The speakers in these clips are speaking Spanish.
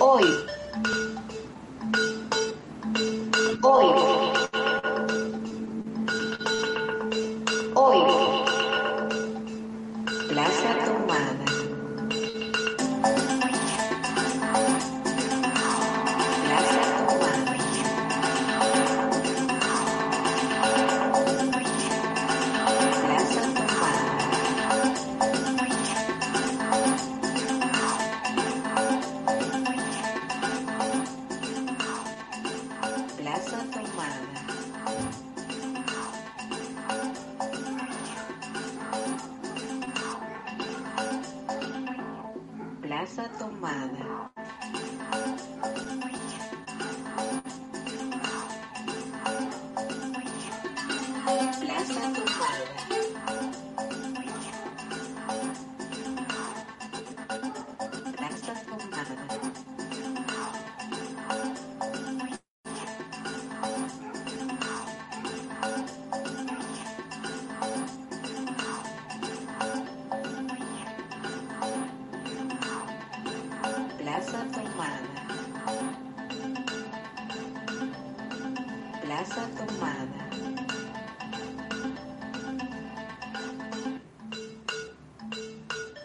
Hoy, Plaza Tomada, Plaza Tomada, Plaza Tomada, Plaza Tomada. Plaza Tomada, Plaza Tomada, Plaza Tomada.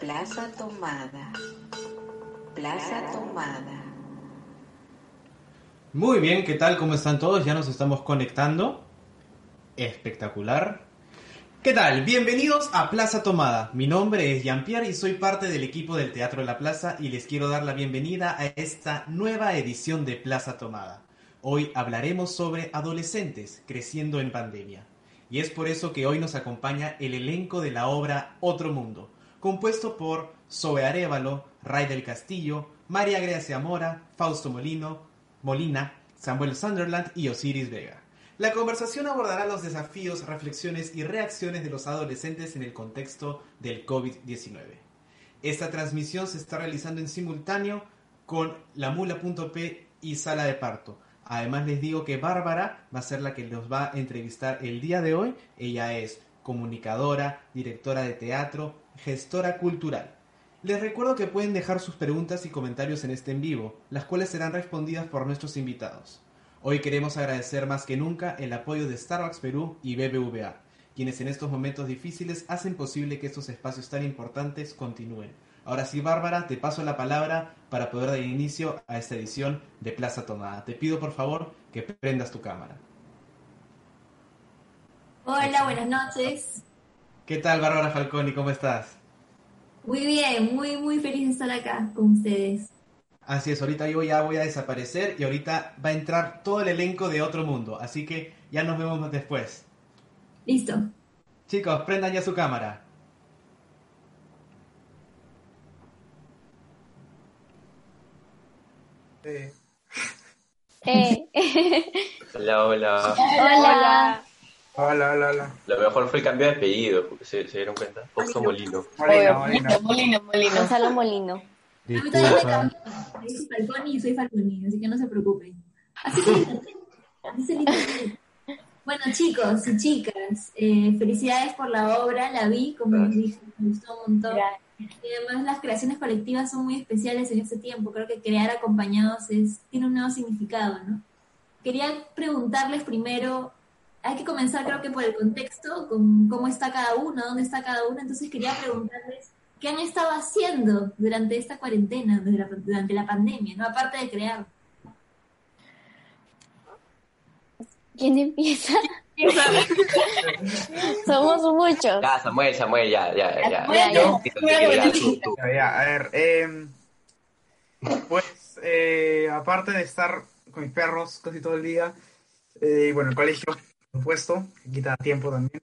Plaza Tomada, Plaza Tomada, Plaza Tomada, Plaza Tomada. Muy bien, ¿qué tal? ¿Cómo están todos? Ya nos estamos conectando. Espectacular. ¿Qué tal? Bienvenidos a Plaza Tomada. Mi nombre es Giampier y soy parte del equipo del Teatro de la Plaza y les quiero dar la bienvenida a esta nueva edición de Plaza Tomada. Hoy hablaremos sobre adolescentes creciendo en pandemia. Y es por eso que hoy nos acompaña el elenco de la obra Otro Mundo, compuesto por Zoe Arevalo, Ray del Castillo, María Gracia Mora, Fausto Molina, Samuel Sunderland y Osiris Vega. La conversación abordará los desafíos, reflexiones y reacciones de los adolescentes en el contexto del COVID-19. Esta transmisión se está realizando en simultáneo con La Mula.p y Sala de Parto. Además les digo que Bárbara va a ser la que los va a entrevistar el día de hoy. Ella es comunicadora, directora de teatro, gestora cultural. Les recuerdo que pueden dejar sus preguntas y comentarios en este en vivo, las cuales serán respondidas por nuestros invitados. Hoy queremos agradecer más que nunca el apoyo de Starbucks Perú y BBVA, quienes en estos momentos difíciles hacen posible que estos espacios tan importantes continúen. Ahora sí, Bárbara, te paso la palabra para poder dar inicio a esta edición de Plaza Tomada. Te pido, por favor, que prendas tu cámara. Hola, buenas noches. ¿Qué tal, Bárbara Falcón? ¿Cómo estás? Muy bien, muy feliz de estar acá con ustedes. Así es, ahorita yo ya voy a desaparecer y ahorita va a entrar todo el elenco de Otro Mundo, así que ya nos vemos después. Listo. Chicos, prendan ya su cámara. Hola, hola. Hola. Hola. Lo mejor fue cambiar de apellido, porque se dieron cuenta. Fausto Molina. Molina. Gonzalo Molina. Disculpa. Soy Falcón y soy Falconi, así que no se preocupen. Así que, bueno, chicos y chicas, felicidades por la obra, la vi, como les dije, me gustó un montón. Y además las creaciones colectivas son muy especiales en este tiempo, creo que crear acompañados tiene un nuevo significado, ¿no? Quería preguntarles primero, hay que comenzar creo que por el contexto, con cómo está cada uno, dónde está cada uno, entonces quería preguntarles ¿qué han estado haciendo durante esta cuarentena, durante la pandemia, ¿no? Aparte de crear. ¿Quién empieza? Somos muchos. Ya, Samuel, ya. A ver, pues, aparte de estar con mis perros casi todo el día, bueno, el colegio, por supuesto, quita tiempo también,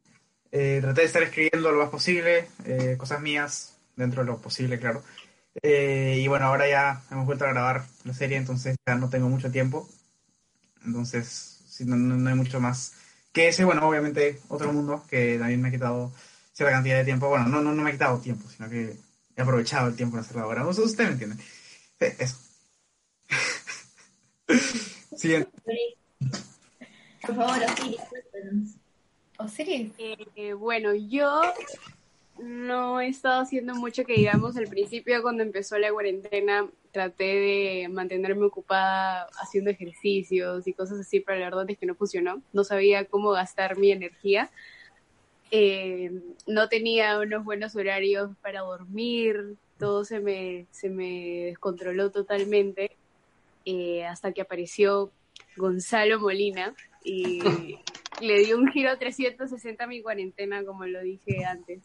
traté de estar escribiendo lo más posible, cosas mías, dentro de lo posible, claro. Y bueno, ahora ya hemos vuelto a grabar la serie, entonces ya no tengo mucho tiempo. Entonces, sí, no hay mucho más que ese. Bueno, obviamente, Otro Mundo, que también me ha quitado cierta cantidad de tiempo. Bueno, no me ha quitado tiempo, sino que he aprovechado el tiempo en hacerlo ahora. Usted me entiende. Sí, eso. Siguiente. Por favor, Osiris. Bueno, yo... no he estado haciendo mucho que digamos. Al principio, cuando empezó la cuarentena, traté de mantenerme ocupada haciendo ejercicios y cosas así, pero la verdad es que no funcionó. No sabía cómo gastar mi energía. No tenía unos buenos horarios para dormir. Todo se me descontroló totalmente hasta que apareció Gonzalo Molina y le dio un giro 360 a mi cuarentena, como lo dije antes.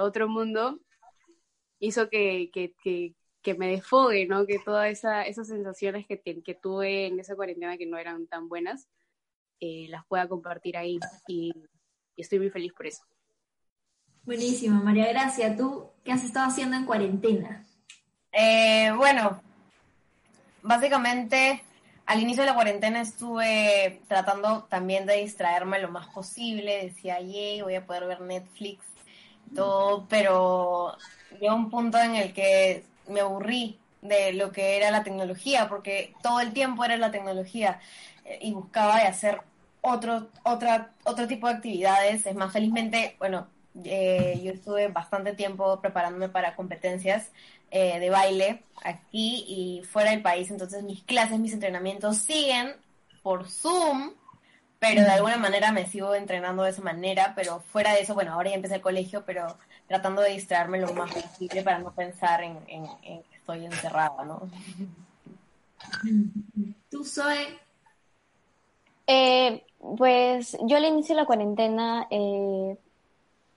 Otro Mundo hizo que me desfogue, ¿no? Que todas esas sensaciones que tuve en esa cuarentena que no eran tan buenas, las pueda compartir ahí, y estoy muy feliz por eso. Buenísimo, María Gracia. ¿Tú qué has estado haciendo en cuarentena? Bueno, básicamente al inicio de la cuarentena estuve tratando también de distraerme lo más posible. Decía, yay, voy a poder ver Netflix. Todo, pero llegó un punto en el que me aburrí de lo que era la tecnología, porque todo el tiempo era la tecnología, y buscaba de hacer otro tipo de actividades. Es más, felizmente, bueno, yo estuve bastante tiempo preparándome para competencias de baile aquí y fuera del país, entonces mis clases, mis entrenamientos siguen por Zoom, pero de alguna manera me sigo entrenando de esa manera, pero fuera de eso, bueno, ahora ya empecé el colegio, pero tratando de distraerme lo más posible para no pensar en que estoy encerrada, ¿no? ¿Tú, Zoe? Pues yo al inicio de la cuarentena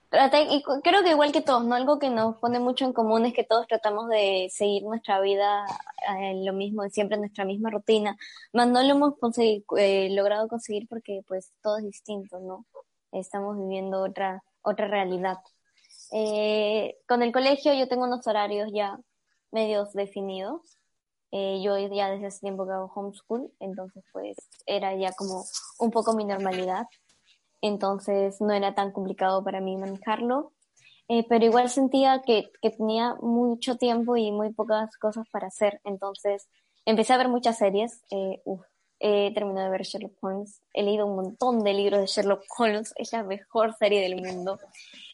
traté, y creo que igual que todos, ¿no? Algo que nos pone mucho en común es que todos tratamos de seguir nuestra vida lo mismo, siempre nuestra misma rutina, más no lo hemos logrado conseguir porque pues todo es distinto, ¿no? Estamos viviendo otra realidad. Con el colegio yo tengo unos horarios ya medios definidos. Yo ya desde hace tiempo que hago homeschool, entonces pues era ya como un poco mi normalidad, entonces no era tan complicado para mí manejarlo, pero igual sentía que tenía mucho tiempo y muy pocas cosas para hacer, entonces empecé a ver muchas series, he terminado de ver Sherlock Holmes, he leído un montón de libros de Sherlock Holmes, es la mejor serie del mundo,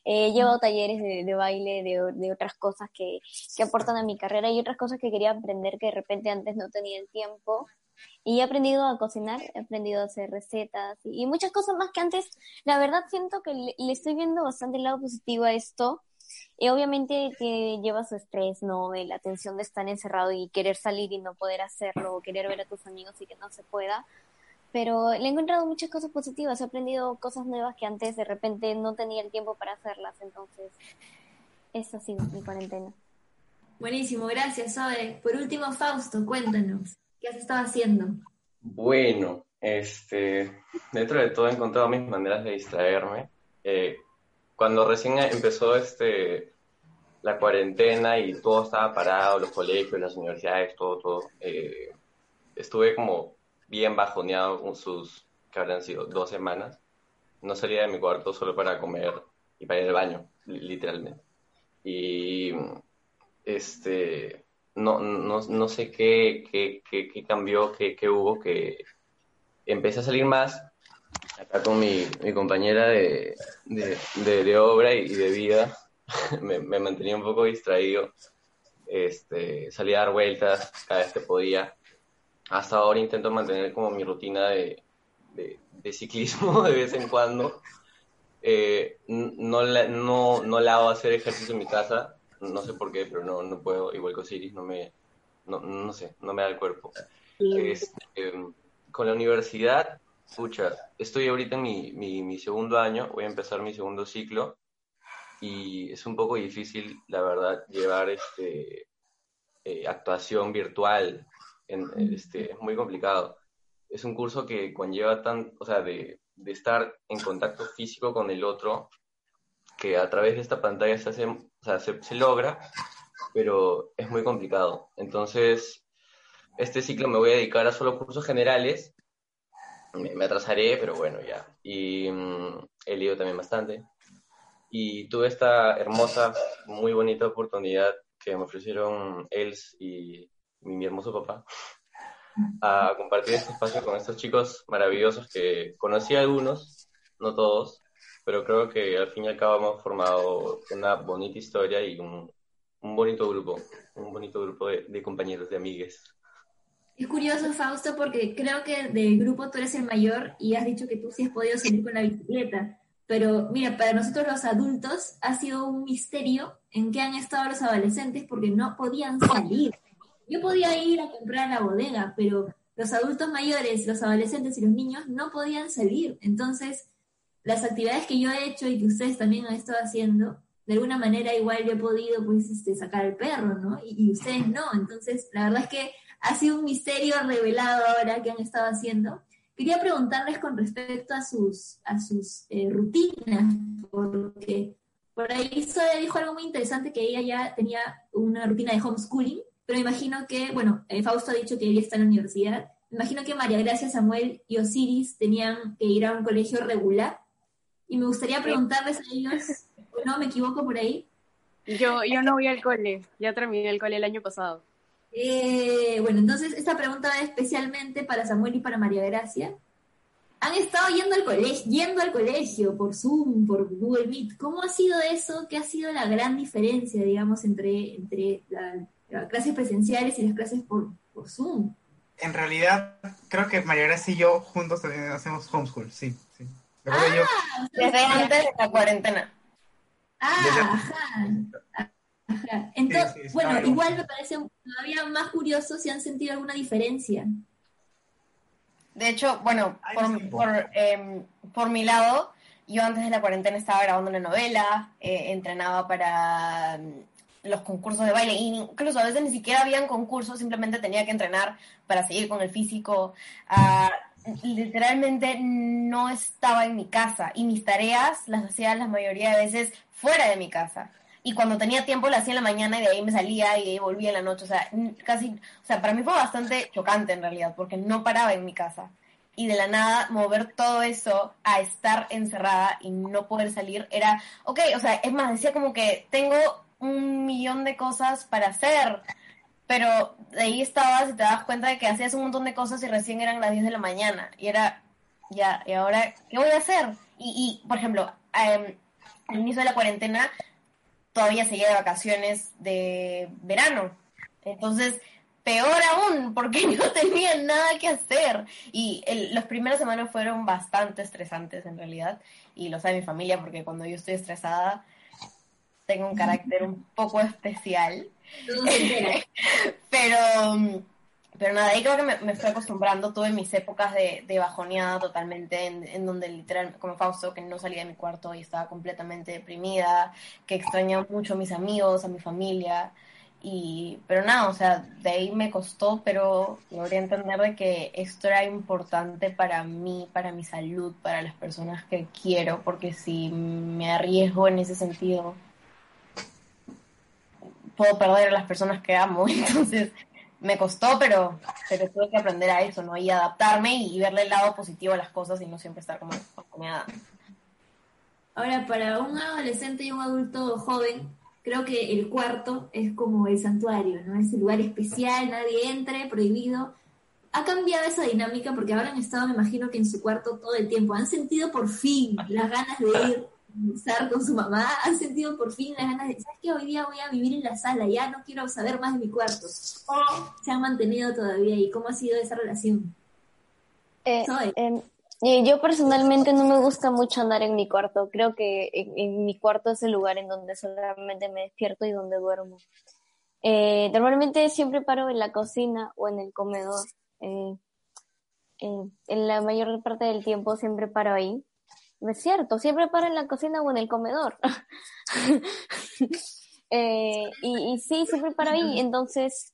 he llevado talleres de baile, de otras cosas que aportan a mi carrera y otras cosas que quería aprender que de repente antes no tenía el tiempo, y he aprendido a cocinar, he aprendido a hacer recetas y muchas cosas más que antes. La verdad siento que le estoy viendo bastante el lado positivo a esto, y obviamente que lleva su estrés, ¿no? La tensión de estar encerrado y querer salir y no poder hacerlo, o querer ver a tus amigos y que no se pueda, pero le he encontrado muchas cosas positivas, he aprendido cosas nuevas que antes de repente no tenía el tiempo para hacerlas, entonces eso ha sido mi cuarentena. Buenísimo, gracias, Zoe. Por último, Fausto, cuéntanos, ¿qué has estado haciendo? Bueno, dentro de todo he encontrado mis maneras de distraerme. Cuando recién empezó la cuarentena y todo estaba parado, los colegios, las universidades, todo, estuve como bien bajoneado con sus, que habrán sido 2 semanas. No salía de mi cuarto solo para comer y para ir al baño, literalmente. Y no sé qué cambió, qué hubo, que empecé a salir más. Acá con mi compañera de obra y de vida, me mantenía un poco distraído, salía a dar vueltas cada vez que podía. Hasta ahora intento mantener como mi rutina de ciclismo de vez en cuando. No la hago hacer ejercicio en mi casa, no sé por qué, pero no puedo, igual que Osiris, no me da el cuerpo. Con la universidad, pucha, estoy ahorita en mi segundo año, voy a empezar mi segundo ciclo y es un poco difícil, la verdad, llevar actuación virtual, es muy complicado. Es un curso que conlleva o sea, de estar en contacto físico con el otro, que a través de esta pantalla se hace, o sea, se logra, pero es muy complicado. Entonces, este ciclo me voy a dedicar a solo cursos generales. Me atrasaré, pero bueno, ya. Y he leído también bastante. Y tuve esta hermosa, muy bonita oportunidad que me ofrecieron Els y mi hermoso papá a compartir este espacio con estos chicos maravillosos que conocí a algunos, no todos, pero creo que al fin y al cabo hemos formado una bonita historia y un bonito grupo de compañeros, de amigues. Es curioso, Fausto, porque creo que del grupo tú eres el mayor y has dicho que tú sí has podido salir con la bicicleta. Pero mira, para nosotros los adultos ha sido un misterio en qué han estado los adolescentes porque no podían salir. Yo podía ir a comprar a la bodega, pero los adultos mayores, los adolescentes y los niños no podían salir. Entonces, las actividades que yo he hecho y que ustedes también han estado haciendo, de alguna manera igual yo he podido pues, sacar al perro, ¿no? Y ustedes no. Entonces, la verdad es que ha sido un misterio revelado ahora que han estado haciendo. Quería preguntarles con respecto a sus rutinas, porque por ahí Zoe dijo algo muy interesante, que ella ya tenía una rutina de homeschooling, pero imagino que, bueno, Fausto ha dicho que ella está en la universidad, imagino que María Gracia, Samuel y Osiris tenían que ir a un colegio regular, y me gustaría preguntarles a ellos, ¿no me equivoco por ahí? Yo no voy al cole, ya terminé el cole el año pasado. Bueno, entonces esta pregunta va especialmente para Samuel y para María Gracia. Han estado yendo al colegio por Zoom, por Google Meet. ¿Cómo ha sido eso? ¿Qué ha sido la gran diferencia, digamos, entre las clases presenciales y las clases por Zoom? En realidad, creo que María Gracia y yo juntos también hacemos homeschool, sí. Desde antes de la cuarentena. Ajá. Entonces, sí, bueno, claro. Igual me parece todavía más curioso si han sentido alguna diferencia. De hecho, bueno, por mi lado, yo antes de la cuarentena estaba grabando una novela, entrenaba para los concursos de baile, e incluso a veces ni siquiera habían concursos, simplemente tenía que entrenar para seguir con el físico. Literalmente no estaba en mi casa y mis tareas las hacía la mayoría de veces fuera de mi casa. Y cuando tenía tiempo la hacía en la mañana y de ahí me salía y de ahí volvía en la noche. O sea, para mí fue bastante chocante en realidad porque no paraba en mi casa. Y de la nada mover todo eso a estar encerrada y no poder salir era... Ok, o sea, es más, decía como que tengo 1,000,000 de cosas para hacer. Pero de ahí estabas y te das cuenta de que hacías un montón de cosas y recién eran las 10 de la mañana. Y era, ya, ¿y ahora qué voy a hacer? Y por ejemplo, al inicio de la cuarentena... todavía seguía de vacaciones de verano. Entonces, peor aún, porque no tenía nada que hacer. Y las primeras semanas fueron bastante estresantes, en realidad. Y lo sabe mi familia, porque cuando yo estoy estresada, tengo un carácter un poco especial. Pero nada, ahí creo que me fui acostumbrando. Tuve mis épocas de bajoneada totalmente, en donde literal, como Fausto, que no salía de mi cuarto y estaba completamente deprimida, que extrañaba mucho a mis amigos, a mi familia, pero nada, o sea, de ahí me costó, pero logré entender de que esto era importante para mí, para mi salud, para las personas que quiero, porque si me arriesgo en ese sentido, puedo perder a las personas que amo, entonces... Me costó, pero tuve que aprender a eso, ¿no? Y adaptarme y verle el lado positivo a las cosas y no siempre estar como nada. Ahora, para un adolescente y un adulto joven, creo que el cuarto es como el santuario, ¿no? Es el lugar especial, nadie entre, prohibido. ¿Ha cambiado esa dinámica? Porque ahora han estado, me imagino, que en su cuarto todo el tiempo. ¿Han sentido por fin las ganas de ir a estar con su mamá? ¿Han sentido por fin las ganas de, ¿sabes qué? Hoy día voy a vivir en la sala, ya no quiero saber más de mi cuarto. ¿O se han mantenido todavía? ¿Y cómo ha sido esa relación? Yo personalmente no me gusta mucho andar en mi cuarto. Creo que en mi cuarto es el lugar en donde solamente me despierto y donde duermo. Normalmente siempre paro en la cocina o en el comedor. En la mayor parte del tiempo siempre paro ahí. Es cierto, siempre paro en la cocina o en el comedor. Y sí, siempre paro ahí. Entonces,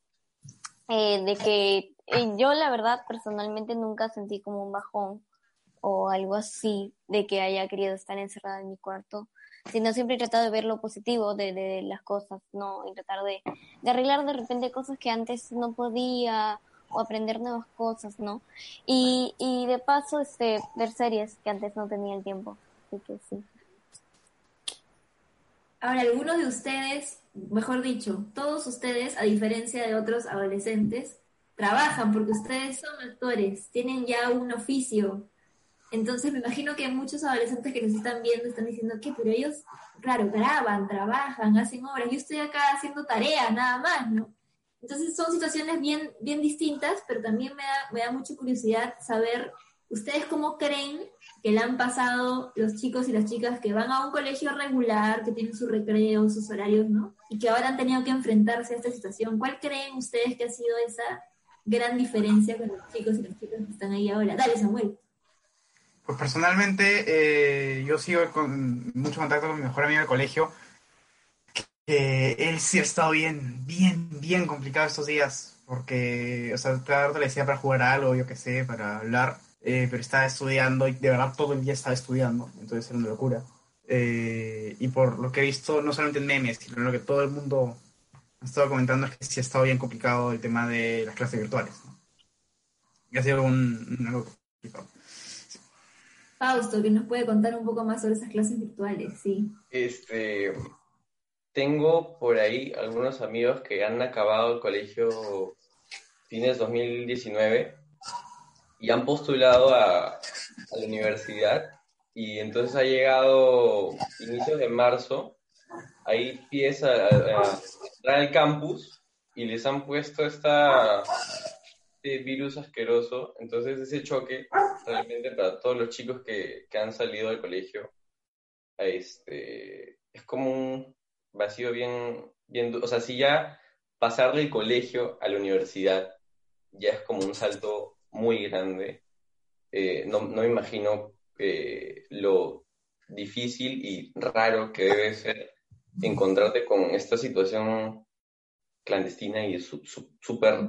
de que yo la verdad personalmente nunca sentí como un bajón o algo así de que haya querido estar encerrada en mi cuarto, sino siempre he tratado de ver lo positivo de las cosas, ¿no? Y tratar de arreglar de repente cosas que antes no podía... o aprender nuevas cosas, ¿no? Y de paso, ver series que antes no tenía el tiempo. Así que sí. Ahora, algunos de ustedes, mejor dicho, todos ustedes, a diferencia de otros adolescentes, trabajan porque ustedes son actores, tienen ya un oficio. Entonces me imagino que muchos adolescentes que nos están viendo están diciendo que, pero ellos, claro, graban, trabajan, hacen obras, yo estoy acá haciendo tareas, nada más, ¿no? Entonces son situaciones bien, bien distintas, pero también me da mucha curiosidad saber ustedes cómo creen que la han pasado los chicos y las chicas que van a un colegio regular, que tienen sus recreos, sus horarios, ¿no? Y que ahora han tenido que enfrentarse a esta situación. ¿Cuál creen ustedes que ha sido esa gran diferencia con los chicos y las chicas que están ahí ahora? Dale, Samuel. Pues personalmente yo sigo con mucho contacto con mi mejor amigo del colegio, que él sí ha estado bien complicado estos días, porque, o sea, cada rato le decía para jugar algo, yo qué sé, para hablar, pero estaba estudiando, y de verdad todo el día estaba estudiando, entonces era una locura. Y por lo que he visto, no solamente en memes, sino en lo que todo el mundo ha estado comentando, es que sí ha estado bien complicado el tema de las clases virtuales, ¿no? Y ha sido algo complicado. Fausto, que nos puede contar un poco más sobre esas clases virtuales, sí. Tengo por ahí algunos amigos que han acabado el colegio fines 2019 y han postulado a la universidad, y entonces ha llegado inicios de marzo, ahí empieza a entrar al campus y les han puesto este virus asqueroso. Entonces ese choque realmente para todos los chicos que han salido del colegio es como un vacío bien, o sea, si ya pasar del colegio a la universidad ya es como un salto muy grande. No me imagino lo difícil y raro que debe ser encontrarte con esta situación clandestina y súper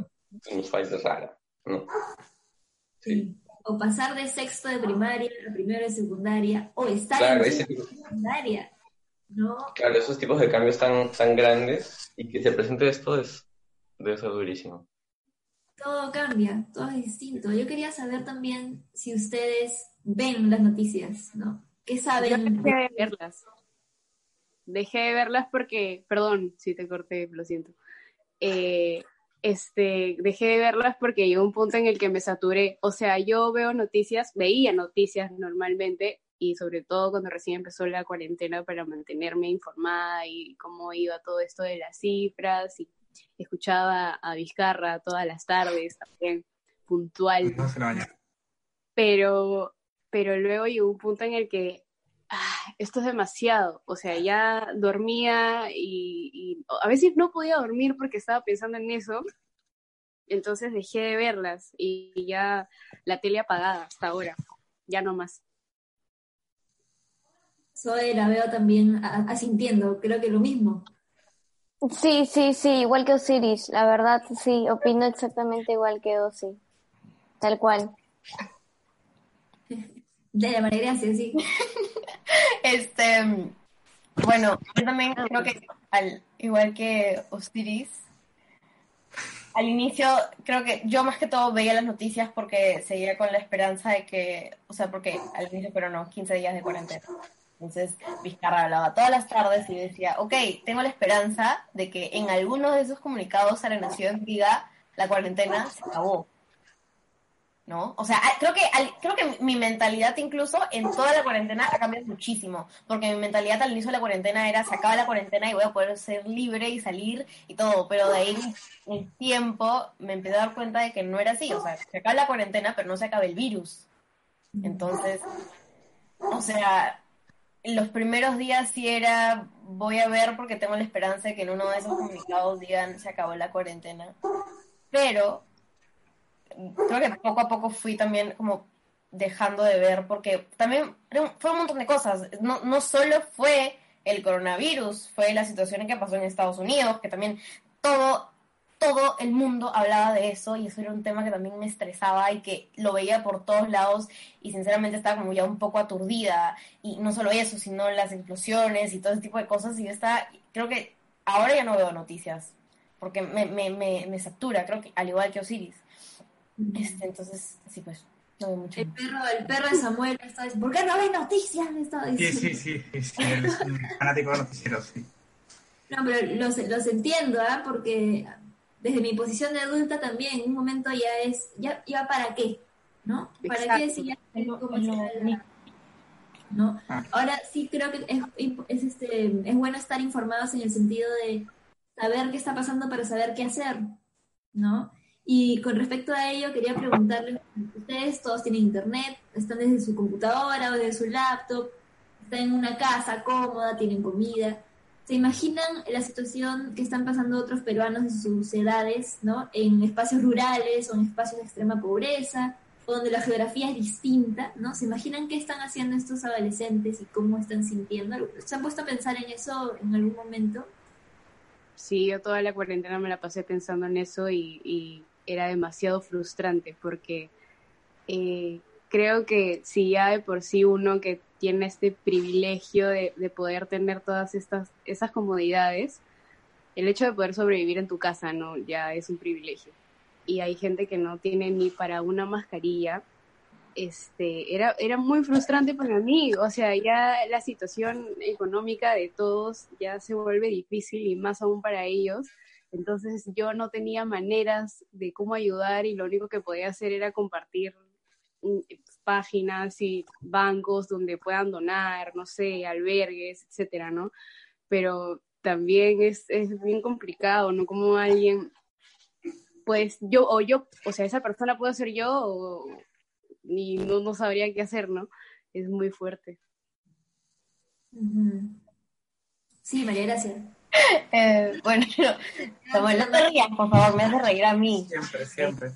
inusual y rara, ¿no? Sí. O pasar de sexto de primaria a primero de secundaria, o estar en secundaria, ¿no? Claro, esos tipos de cambios tan grandes, y que se presente esto debe ser durísimo. Todo cambia, todo es distinto. Yo quería saber también si ustedes ven las noticias, ¿no? ¿Qué saben? Yo dejé de verlas. Dejé de verlas porque, perdón si te corté, lo siento. Dejé de verlas porque llegó un punto en el que me saturé. O sea, yo veía noticias normalmente, y sobre todo cuando recién empezó la cuarentena, para mantenerme informada y cómo iba todo esto de las cifras, y escuchaba a Vizcarra todas las tardes, también puntual. No se lo baña. Pero luego llegó un punto en el que esto es demasiado. O sea, ya dormía y a veces no podía dormir porque estaba pensando en eso. Entonces dejé de verlas y ya la tele apagada hasta ahora. Ya no más. Zoe, la veo también asintiendo, creo que lo mismo. Sí, igual que Osiris, la verdad, sí, opino exactamente igual que Osi, tal cual. De la María Gracia, sí. Bueno, yo también creo que, igual que Osiris, al inicio creo que yo más que todo veía las noticias porque seguía con la esperanza de que, o sea, porque al inicio fueron 15 días de cuarentena. Entonces Vizcarra hablaba todas las tardes y decía, tengo la esperanza de que en alguno de esos comunicados a la nación diga, la cuarentena se acabó, ¿no? O sea, creo que mi mentalidad incluso en toda la cuarentena ha cambiado muchísimo, porque mi mentalidad al inicio de la cuarentena era, se acaba la cuarentena y voy a poder ser libre y salir y todo, pero de ahí el tiempo me empecé a dar cuenta de que no era así. O sea, se acaba la cuarentena, pero no se acaba el virus. Entonces, o sea, los primeros días sí era, voy a ver porque tengo la esperanza de que en uno de esos comunicados digan, se acabó la cuarentena. Pero creo que poco a poco fui también como dejando de ver, porque también fue un montón de cosas. No solo fue el coronavirus, fue la situación en que pasó en Estados Unidos, que también todo el mundo hablaba de eso, y eso era un tema que también me estresaba y que lo veía por todos lados, y sinceramente estaba como ya un poco aturdida. Y no solo eso, sino las explosiones y todo ese tipo de cosas, y creo que ahora ya no veo noticias porque me satura, creo que al igual que Osiris. Entonces, sí, pues no veo mucho. El perro de Samuel está diciendo, ¿por qué no ves noticias? Sí, él es un fanático de noticieros, sí. No, pero los entiendo, ¿eh? Porque desde mi posición de adulta también, en un momento ya ¿ya para qué? ¿no? Exacto. ¿Para qué decían no? Ahora sí creo que es bueno estar informados en el sentido de saber qué está pasando para saber qué hacer, ¿no? Y con respecto a ello, quería preguntarle, ustedes todos tienen internet, están desde su computadora o desde su laptop, están en una casa cómoda, tienen comida. ¿Se imaginan la situación que están pasando otros peruanos en sus edades, ¿no? En espacios rurales o en espacios de extrema pobreza, o donde la geografía es distinta, ¿no? ¿Se imaginan qué están haciendo estos adolescentes y cómo están sintiendo? ¿Se han puesto a pensar en eso en algún momento? Sí, yo toda la cuarentena me la pasé pensando en eso y era demasiado frustrante porque creo que si ya de por sí uno que tiene este privilegio de poder tener todas esas comodidades, el hecho de poder sobrevivir en tu casa, ¿no? Ya es un privilegio. Y hay gente que no tiene ni para una mascarilla. Era muy frustrante para mí, o sea, ya la situación económica de todos ya se vuelve difícil y más aún para ellos. Entonces yo no tenía maneras de cómo ayudar y lo único que podía hacer era compartir páginas y bancos donde puedan donar, no sé, albergues, etcétera, ¿no? Pero también es bien complicado, ¿no? Como alguien, pues yo, esa persona puedo ser yo y no sabría qué hacer, ¿no? Es muy fuerte. Sí, María Gracia. Bueno, Samuel, no te rías, por favor, me hace reír a mí. Siempre.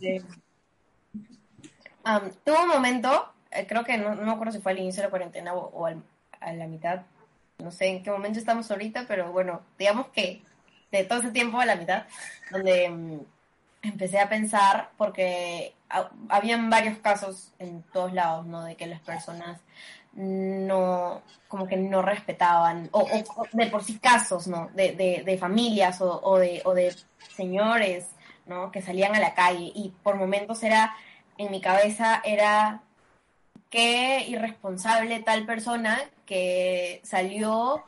Tuve un momento, creo que no me acuerdo si fue al inicio de la cuarentena o a la mitad, no sé en qué momento estamos ahorita, pero bueno, digamos que de todo ese tiempo a la mitad, donde empecé a pensar, porque habían varios casos en todos lados, ¿no? De que las personas no, como que no respetaban, o de por sí casos, ¿no? De familias o de señores, ¿no? Que salían a la calle y por momentos en mi cabeza era qué irresponsable tal persona que salió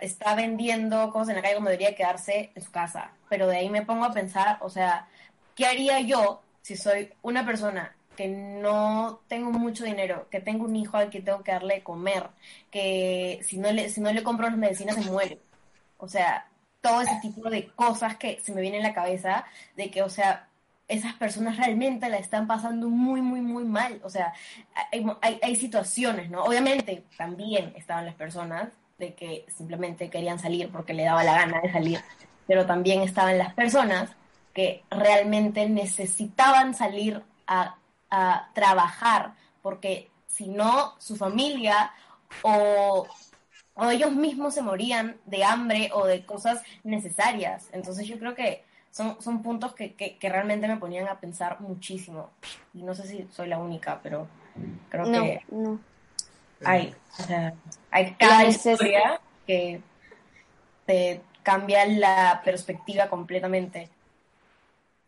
está vendiendo cosas en la calle como debería quedarse en su casa. Pero de ahí me pongo a pensar, o sea, ¿qué haría yo si soy una persona que no tengo mucho dinero, que tengo un hijo al que tengo que darle de comer, que si no le compro las medicinas se muere? O sea, todo ese tipo de cosas que se me vienen en la cabeza de que, o sea, esas personas realmente la están pasando muy, muy, muy mal. O sea, hay situaciones, ¿no? Obviamente también estaban las personas de que simplemente querían salir porque le daba la gana de salir, pero también estaban las personas que realmente necesitaban salir a trabajar, porque si no, su familia o ellos mismos se morían de hambre o de cosas necesarias. Entonces yo creo que son puntos que realmente me ponían a pensar muchísimo. Y no sé si soy la única, pero creo que... No. Hay cada historia que te cambia la perspectiva completamente.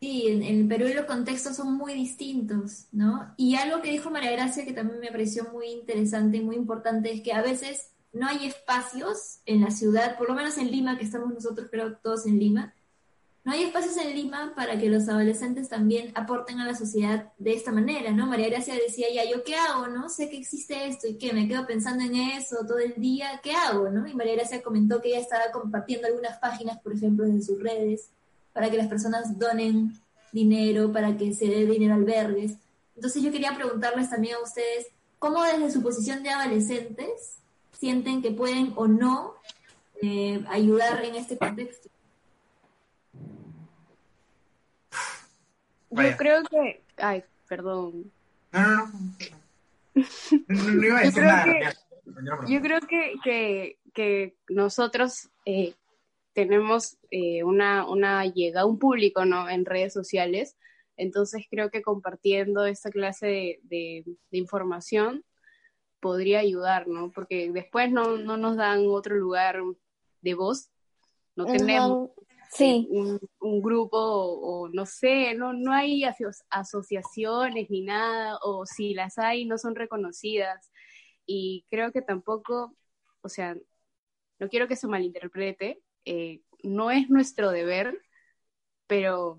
Sí, en Perú los contextos son muy distintos, ¿no? Y algo que dijo María Gracia que también me pareció muy interesante y muy importante es que a veces no hay espacios en la ciudad, por lo menos en Lima, que estamos nosotros creo todos en Lima, no hay espacios en Lima para que los adolescentes también aporten a la sociedad de esta manera, ¿no? María Gracia decía, ya, ¿yo qué hago, no? Sé que existe esto, ¿y qué? Me quedo pensando en eso todo el día, ¿qué hago, no? Y María Gracia comentó que ella estaba compartiendo algunas páginas, por ejemplo, en sus redes, para que las personas donen dinero, para que se dé dinero a albergues. Entonces yo quería preguntarles también a ustedes, ¿cómo desde su posición de adolescentes sienten que pueden o no ayudar en este contexto? Yo creo que... Ay, perdón. No iba a decir nada. Yo creo que nosotros tenemos una llegada a un público, ¿no? En redes sociales. Entonces creo que compartiendo esta clase de información podría ayudar, ¿no? Porque después no nos dan otro lugar de voz. No tenemos... Uh-huh. Sí. Un grupo o no sé, no hay asociaciones ni nada, o si las hay no son reconocidas, y creo que tampoco, o sea, no quiero que se malinterprete, no es nuestro deber, pero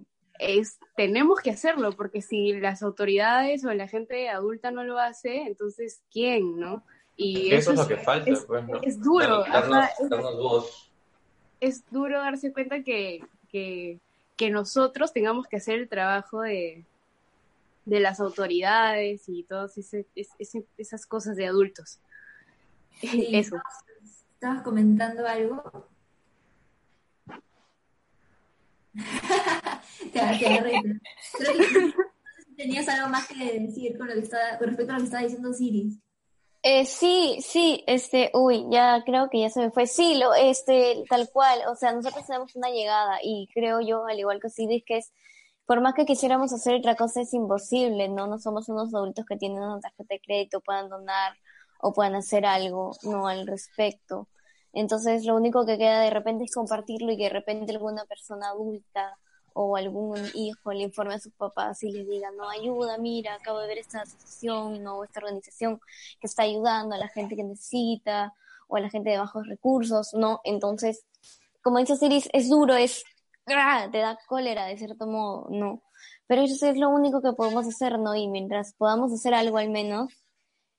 tenemos que hacerlo, porque si las autoridades o la gente adulta no lo hace, entonces ¿quién, no? Y eso es lo que falta, pues, ¿no? Es duro. Darnos voz. Es duro darse cuenta que nosotros tengamos que hacer el trabajo de las autoridades y todas esas cosas de adultos. Sí, eso. ¿Estabas comentando algo? ¿Tenías algo más que decir con respecto a lo que estaba diciendo Osiris? Ya creo que ya se me fue. Sí, tal cual, o sea, nosotros tenemos una llegada y creo yo, al igual que Osiris, que es, por más que quisiéramos hacer otra cosa, es imposible, ¿no? No somos unos adultos que tienen una tarjeta de crédito, puedan donar o puedan hacer algo, ¿no?, al respecto. Entonces, lo único que queda de repente es compartirlo y que de repente alguna persona adulta o algún hijo le informe a sus papás y les diga, no, ayuda, mira, acabo de ver esta asociación, no, esta organización que está ayudando a la gente que necesita, o a la gente de bajos recursos, ¿no? Entonces, como dice Osiris, es duro, te da cólera de cierto modo, ¿no? Pero eso es lo único que podemos hacer, ¿no? Y mientras podamos hacer algo al menos,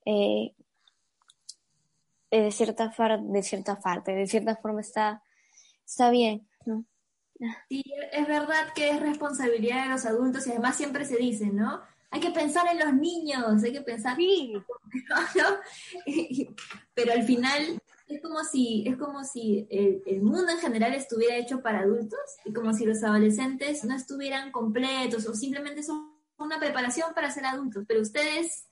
de cierta forma está bien, ¿no? Sí, es verdad que es responsabilidad de los adultos y además siempre se dice, ¿no? Hay que pensar en los niños, hay que pensar... Sí. ¿No? Pero al final es como si el mundo en general estuviera hecho para adultos y como si los adolescentes no estuvieran completos o simplemente son una preparación para ser adultos, pero ustedes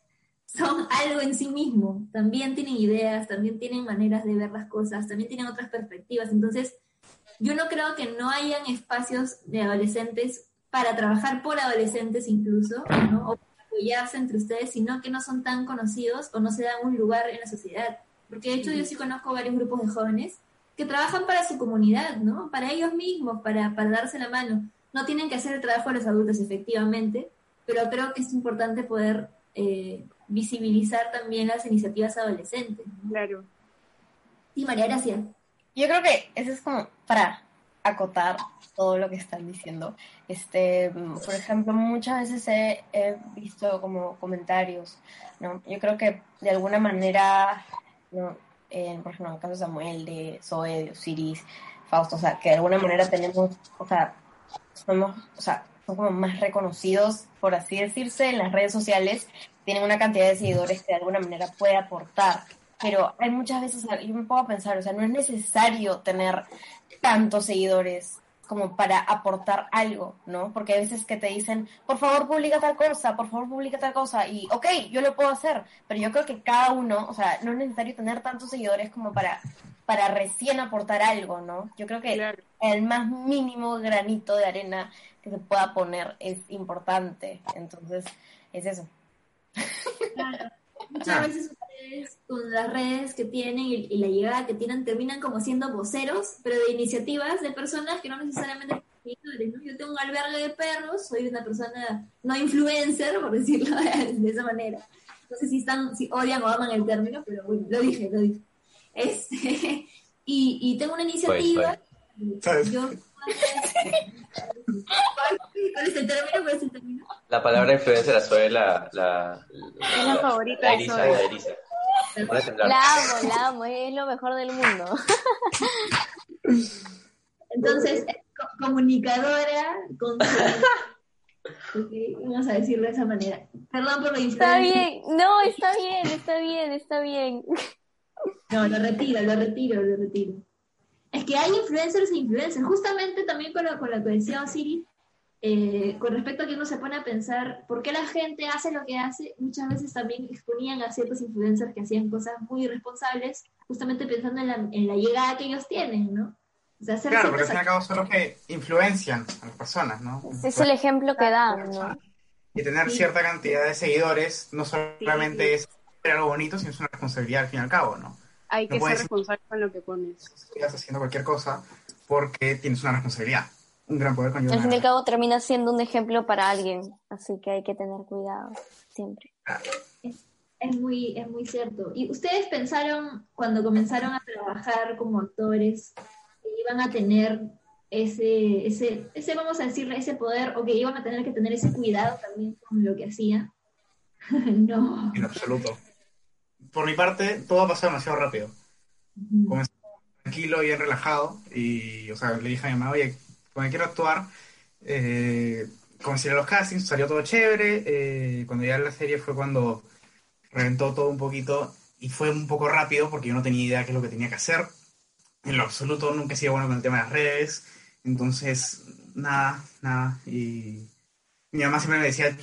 son algo en sí mismo, también tienen ideas, también tienen maneras de ver las cosas, también tienen otras perspectivas, entonces... Yo no creo que no hayan espacios de adolescentes para trabajar por adolescentes incluso, ¿no? O para apoyarse entre ustedes, sino que no son tan conocidos o no se dan un lugar en la sociedad. Porque de hecho yo sí conozco varios grupos de jóvenes que trabajan para su comunidad, ¿no? Para ellos mismos, para darse la mano. No tienen que hacer el trabajo de los adultos, efectivamente, pero creo que es importante poder visibilizar también las iniciativas adolescentes, ¿no? Claro. Sí, María Gracia. Yo creo que eso es como para acotar todo lo que están diciendo. Por ejemplo, muchas veces he visto como comentarios, ¿no? Yo creo que de alguna manera, ¿no? Por ejemplo, en el caso de Samuel, de Zoe, de Osiris, Fausto, o sea, que de alguna manera tenemos, son como más reconocidos, por así decirse, en las redes sociales, tienen una cantidad de seguidores que de alguna manera puede aportar. Pero hay muchas veces, yo me pongo a pensar, no es necesario tener tantos seguidores como para aportar algo, ¿no? Porque hay veces que te dicen, por favor, publica tal cosa, por favor, publica tal cosa, y okay, yo lo puedo hacer, pero yo creo que cada uno, no es necesario tener tantos seguidores como para recién aportar algo, ¿no? Yo creo que claro, el más mínimo granito de arena que se pueda poner es importante, entonces es eso. Claro. Muchas veces ustedes con las redes que tienen y la llegada que tienen terminan como siendo voceros, pero de iniciativas de personas que no necesariamente tienen seguidores, ¿no? Yo tengo un albergue de perros, soy una persona no influencer, por decirlo de esa manera. No sé si odian o aman el término, pero bueno, lo dije. Y tengo una iniciativa. Pues. Yo, ¿cuál es el término? ¿Cuál es el término? La palabra influencer Zoe es la favorita de Zoe. La amo, es lo mejor del mundo. Entonces, comunicadora, okay, vamos a decirlo de esa manera. Perdón por la influencia. Está bien, no, está bien. No, lo retiro. Es que hay influencers e influencers. Justamente también con lo que decía Osiris, con respecto a que uno se pone a pensar por qué la gente hace lo que hace, muchas veces también exponían a ciertos influencers que hacían cosas muy irresponsables, justamente pensando en la llegada que ellos tienen, ¿no? O sea, claro, pero al fin y al cabo son los que influencian a las personas, ¿no? Ese es el ejemplo que dan, ¿no? Y tener cierta cantidad de seguidores no solamente es algo bonito, sino es una responsabilidad al fin y al cabo, ¿no? Hay que ser responsable con lo que pones. Estás haciendo cualquier cosa porque tienes una responsabilidad, un gran poder conlleva. Al fin y al cabo termina siendo un ejemplo para alguien, así que hay que tener cuidado siempre. Es muy cierto. ¿Y ustedes pensaron cuando comenzaron a trabajar como actores que iban a tener ese, vamos a decirle, ese poder, o que iban a tener que tener ese cuidado también con lo que hacía. No. En absoluto. Por mi parte, todo ha pasado demasiado rápido. Uh-huh. Comencé tranquilo, bien relajado, y, o sea, le dije a mi mamá, oye, cuando quiero actuar, comencé los castings, salió todo chévere, cuando ya la serie fue cuando reventó todo un poquito, y fue un poco rápido, porque yo no tenía idea de qué es lo que tenía que hacer. En lo absoluto, nunca he sido bueno con el tema de las redes, entonces, nada, y mi mamá siempre me decía,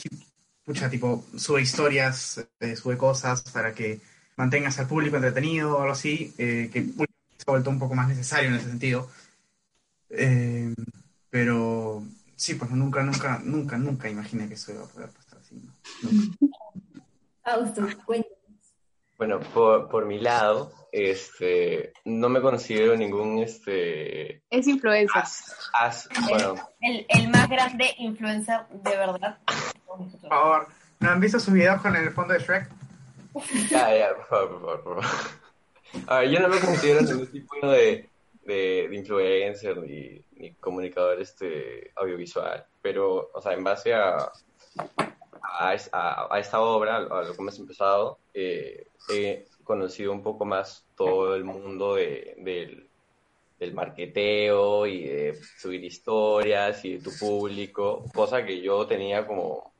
pucha, tipo, sube historias, sube cosas para que mantengas al público entretenido o algo así, que se ha vuelto un poco más necesario en ese sentido. Pero sí, pues nunca imaginé que eso iba a poder pasar así, ¿no? Fausto, cuéntanos. Bueno, por mi lado, no me considero ningún es influencer. Bueno. El más grande influencer de verdad. Por favor, ¿no han visto sus videos con el fondo de Shrek? Ya, por favor. A ver, yo no me considero ningún tipo de influencer ni comunicador audiovisual, pero, o sea, en base a esta obra, a lo que hemos empezado, he conocido un poco más todo el mundo del marketeo y de subir historias y de tu público, cosa que yo tenía como,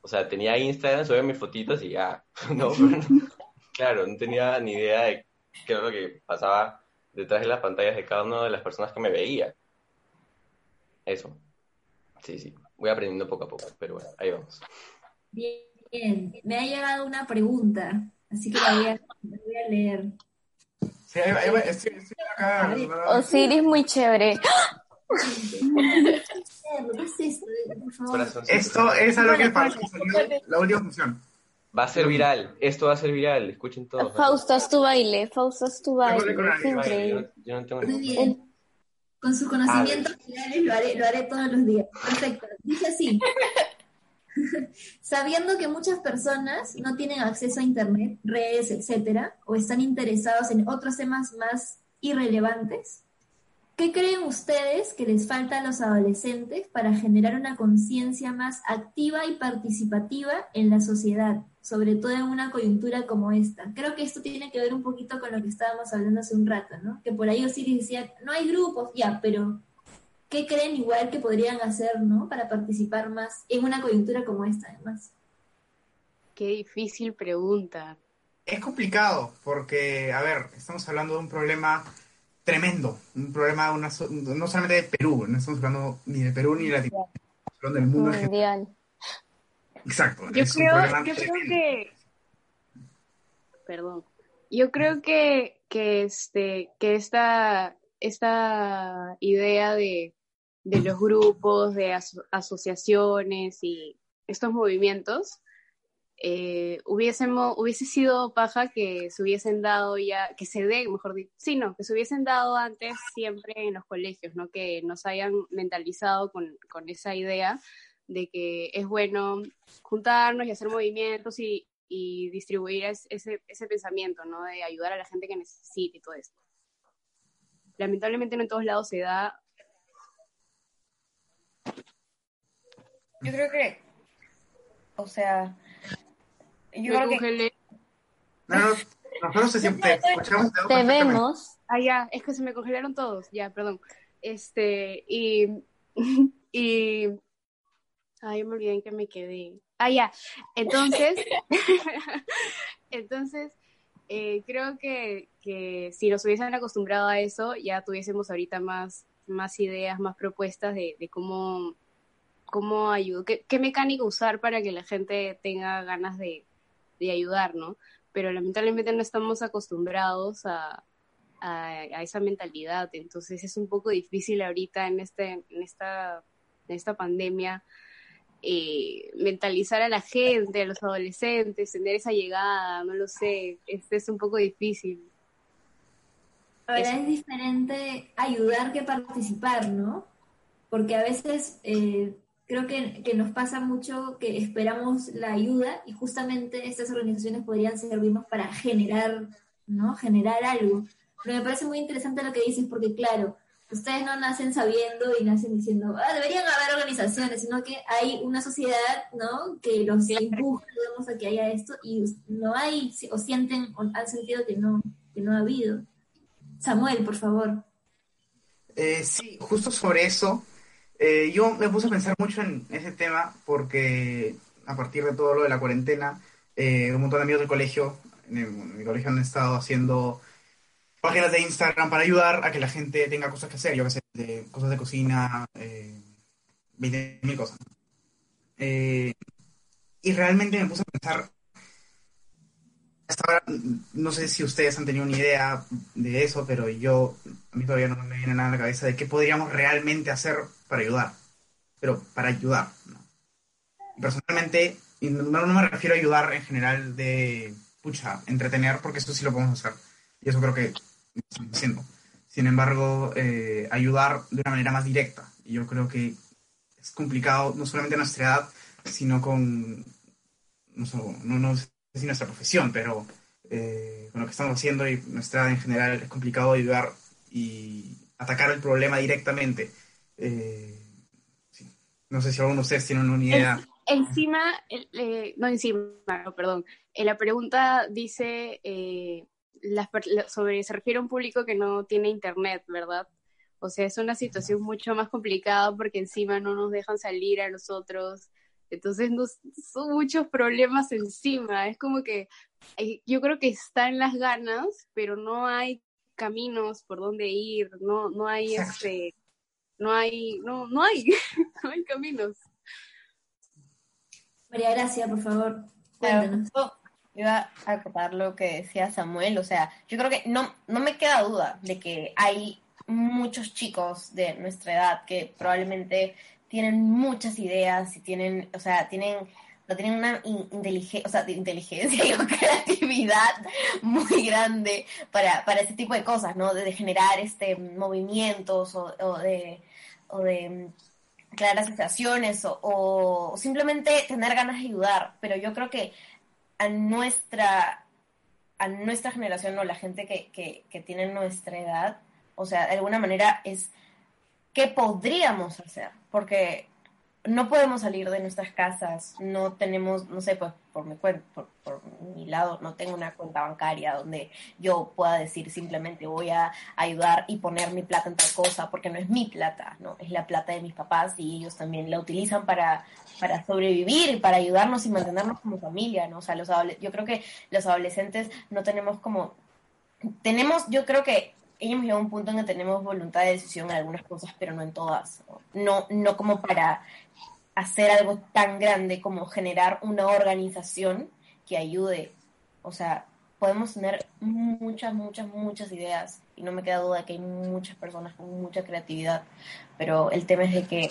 o sea, tenía Instagram, subía mis fotitos y ya, ¿no? Claro, no tenía ni idea de qué era lo que pasaba detrás de las pantallas de cada una de las personas que me veía. Eso. Sí. Voy aprendiendo poco a poco, pero bueno, ahí vamos. Bien, me ha llegado una pregunta, así que la voy a leer. Sí, ahí va, estoy acá. Osiris, muy chévere. ¿Qué es esto? Por favor. Esto es algo que pasó, la última función. Va a ser viral, esto va a ser viral, escuchen todos. Fausto, haz tu baile. Yo no tengo ningún. Con sus conocimientos finales lo haré todos los días. Perfecto. Dice así. Sabiendo que muchas personas no tienen acceso a internet, redes, etcétera, o están interesados en otros temas más irrelevantes, ¿qué creen ustedes que les falta a los adolescentes para generar una conciencia más activa y participativa en la sociedad, sobre todo en una coyuntura como esta? Creo que esto tiene que ver un poquito con lo que estábamos hablando hace un rato, ¿no? Que por ahí Osiris decía, no hay grupos, ya, pero ¿qué creen igual que podrían hacer, ¿no? Para participar más en una coyuntura como esta, además. Qué difícil pregunta. Es complicado, porque, a ver, estamos hablando de un problema tremendo, un problema no solamente de Perú, no estamos hablando ni de Perú ni de Latinoamérica, estamos hablando del mundo mundial. Exacto. Yo creo que esta idea de los grupos, de asociaciones y estos movimientos, hubiese sido paja que se hubiesen dado ya, que se den, mejor dicho, que se hubiesen dado antes siempre en los colegios, ¿no? Que nos hayan mentalizado con esa idea de que es bueno juntarnos y hacer movimientos y distribuir ese pensamiento, ¿no? De ayudar a la gente que necesite y todo eso. Lamentablemente no en todos lados se da. Yo creo que, o sea, nosotros siempre escuchamos. Te vemos. Es que se me congelaron todos. Ya, perdón. Ay, me olvidé en que me quedé. Entonces, creo que si nos hubiesen acostumbrado a eso, ya tuviésemos ahorita más ideas, más propuestas de cómo ayudar, qué mecánica usar para que la gente tenga ganas de ayudar, ¿no? Pero lamentablemente no estamos acostumbrados a esa mentalidad, entonces es un poco difícil ahorita en esta pandemia. Mentalizar a la gente, a los adolescentes, tener esa llegada, no lo sé, es un poco difícil. Ahora es diferente ayudar que participar, ¿no? Porque a veces creo que nos pasa mucho que esperamos la ayuda y justamente estas organizaciones podrían servirnos para generar, ¿no? Generar algo. Pero me parece muy interesante lo que dices porque, claro, Ustedes no nacen sabiendo y nacen diciendo, deberían haber organizaciones, sino que hay una sociedad, ¿no?, que los empuja, digamos, a que haya esto, y no hay, o sienten, o han sentido que no ha habido. Samuel, por favor. Sí, justo sobre eso, yo me puse a pensar mucho en ese tema, porque a partir de todo lo de la cuarentena, un montón de amigos del colegio, en mi colegio han estado haciendo páginas de Instagram para ayudar a que la gente tenga cosas que hacer, yo qué sé, cosas de cocina, 20.000 cosas. Y realmente me puse a pensar, hasta ahora, no sé si ustedes han tenido una idea de eso, pero a mí todavía no me viene nada a la cabeza de qué podríamos realmente hacer para ayudar, pero para ayudar, ¿no? Personalmente, no me refiero a ayudar en general de, entretener, porque eso sí lo podemos hacer, y eso creo que estamos haciendo. Sin embargo, ayudar de una manera más directa. Y yo creo que es complicado, no solamente a nuestra edad, sino con, no sé si nuestra profesión, pero con lo que estamos haciendo y nuestra edad en general, es complicado ayudar y atacar el problema directamente. Sí. No sé si alguno de ustedes tienen una idea. La pregunta dice... se refiere a un público que no tiene internet, ¿verdad? O sea, es una situación mucho más complicada porque encima no nos dejan salir a nosotros, entonces son muchos problemas encima, es como que yo creo que están las ganas, pero no hay caminos por donde ir, no hay caminos. María Gracia, por favor, cuéntanos. Iba a acotar lo que decía Samuel, o sea, yo creo que no me queda duda de que hay muchos chicos de nuestra edad que probablemente tienen muchas ideas y tienen una inteligencia y creatividad muy grande para este tipo de cosas, ¿no? De generar movimientos o de claras sensaciones o simplemente tener ganas de ayudar, pero yo creo que a nuestra generación, o la gente que tiene nuestra edad, o sea, de alguna manera es qué podríamos hacer, porque no podemos salir de nuestras casas, no tenemos, no sé, pues por mi lado no tengo una cuenta bancaria donde yo pueda decir simplemente voy a ayudar y poner mi plata en tal cosa, porque no es mi plata, ¿no? Es la plata de mis papás y ellos también la utilizan para sobrevivir y para ayudarnos y mantenernos como familia, ¿no? O sea, yo creo que los adolescentes no tenemos yo creo que ellos llegan a un punto en que tenemos voluntad de decisión en algunas cosas, pero no en todas. No como para hacer algo tan grande como generar una organización que ayude. O sea, podemos tener muchas ideas, y no me queda duda de que hay muchas personas con mucha creatividad, pero el tema es de que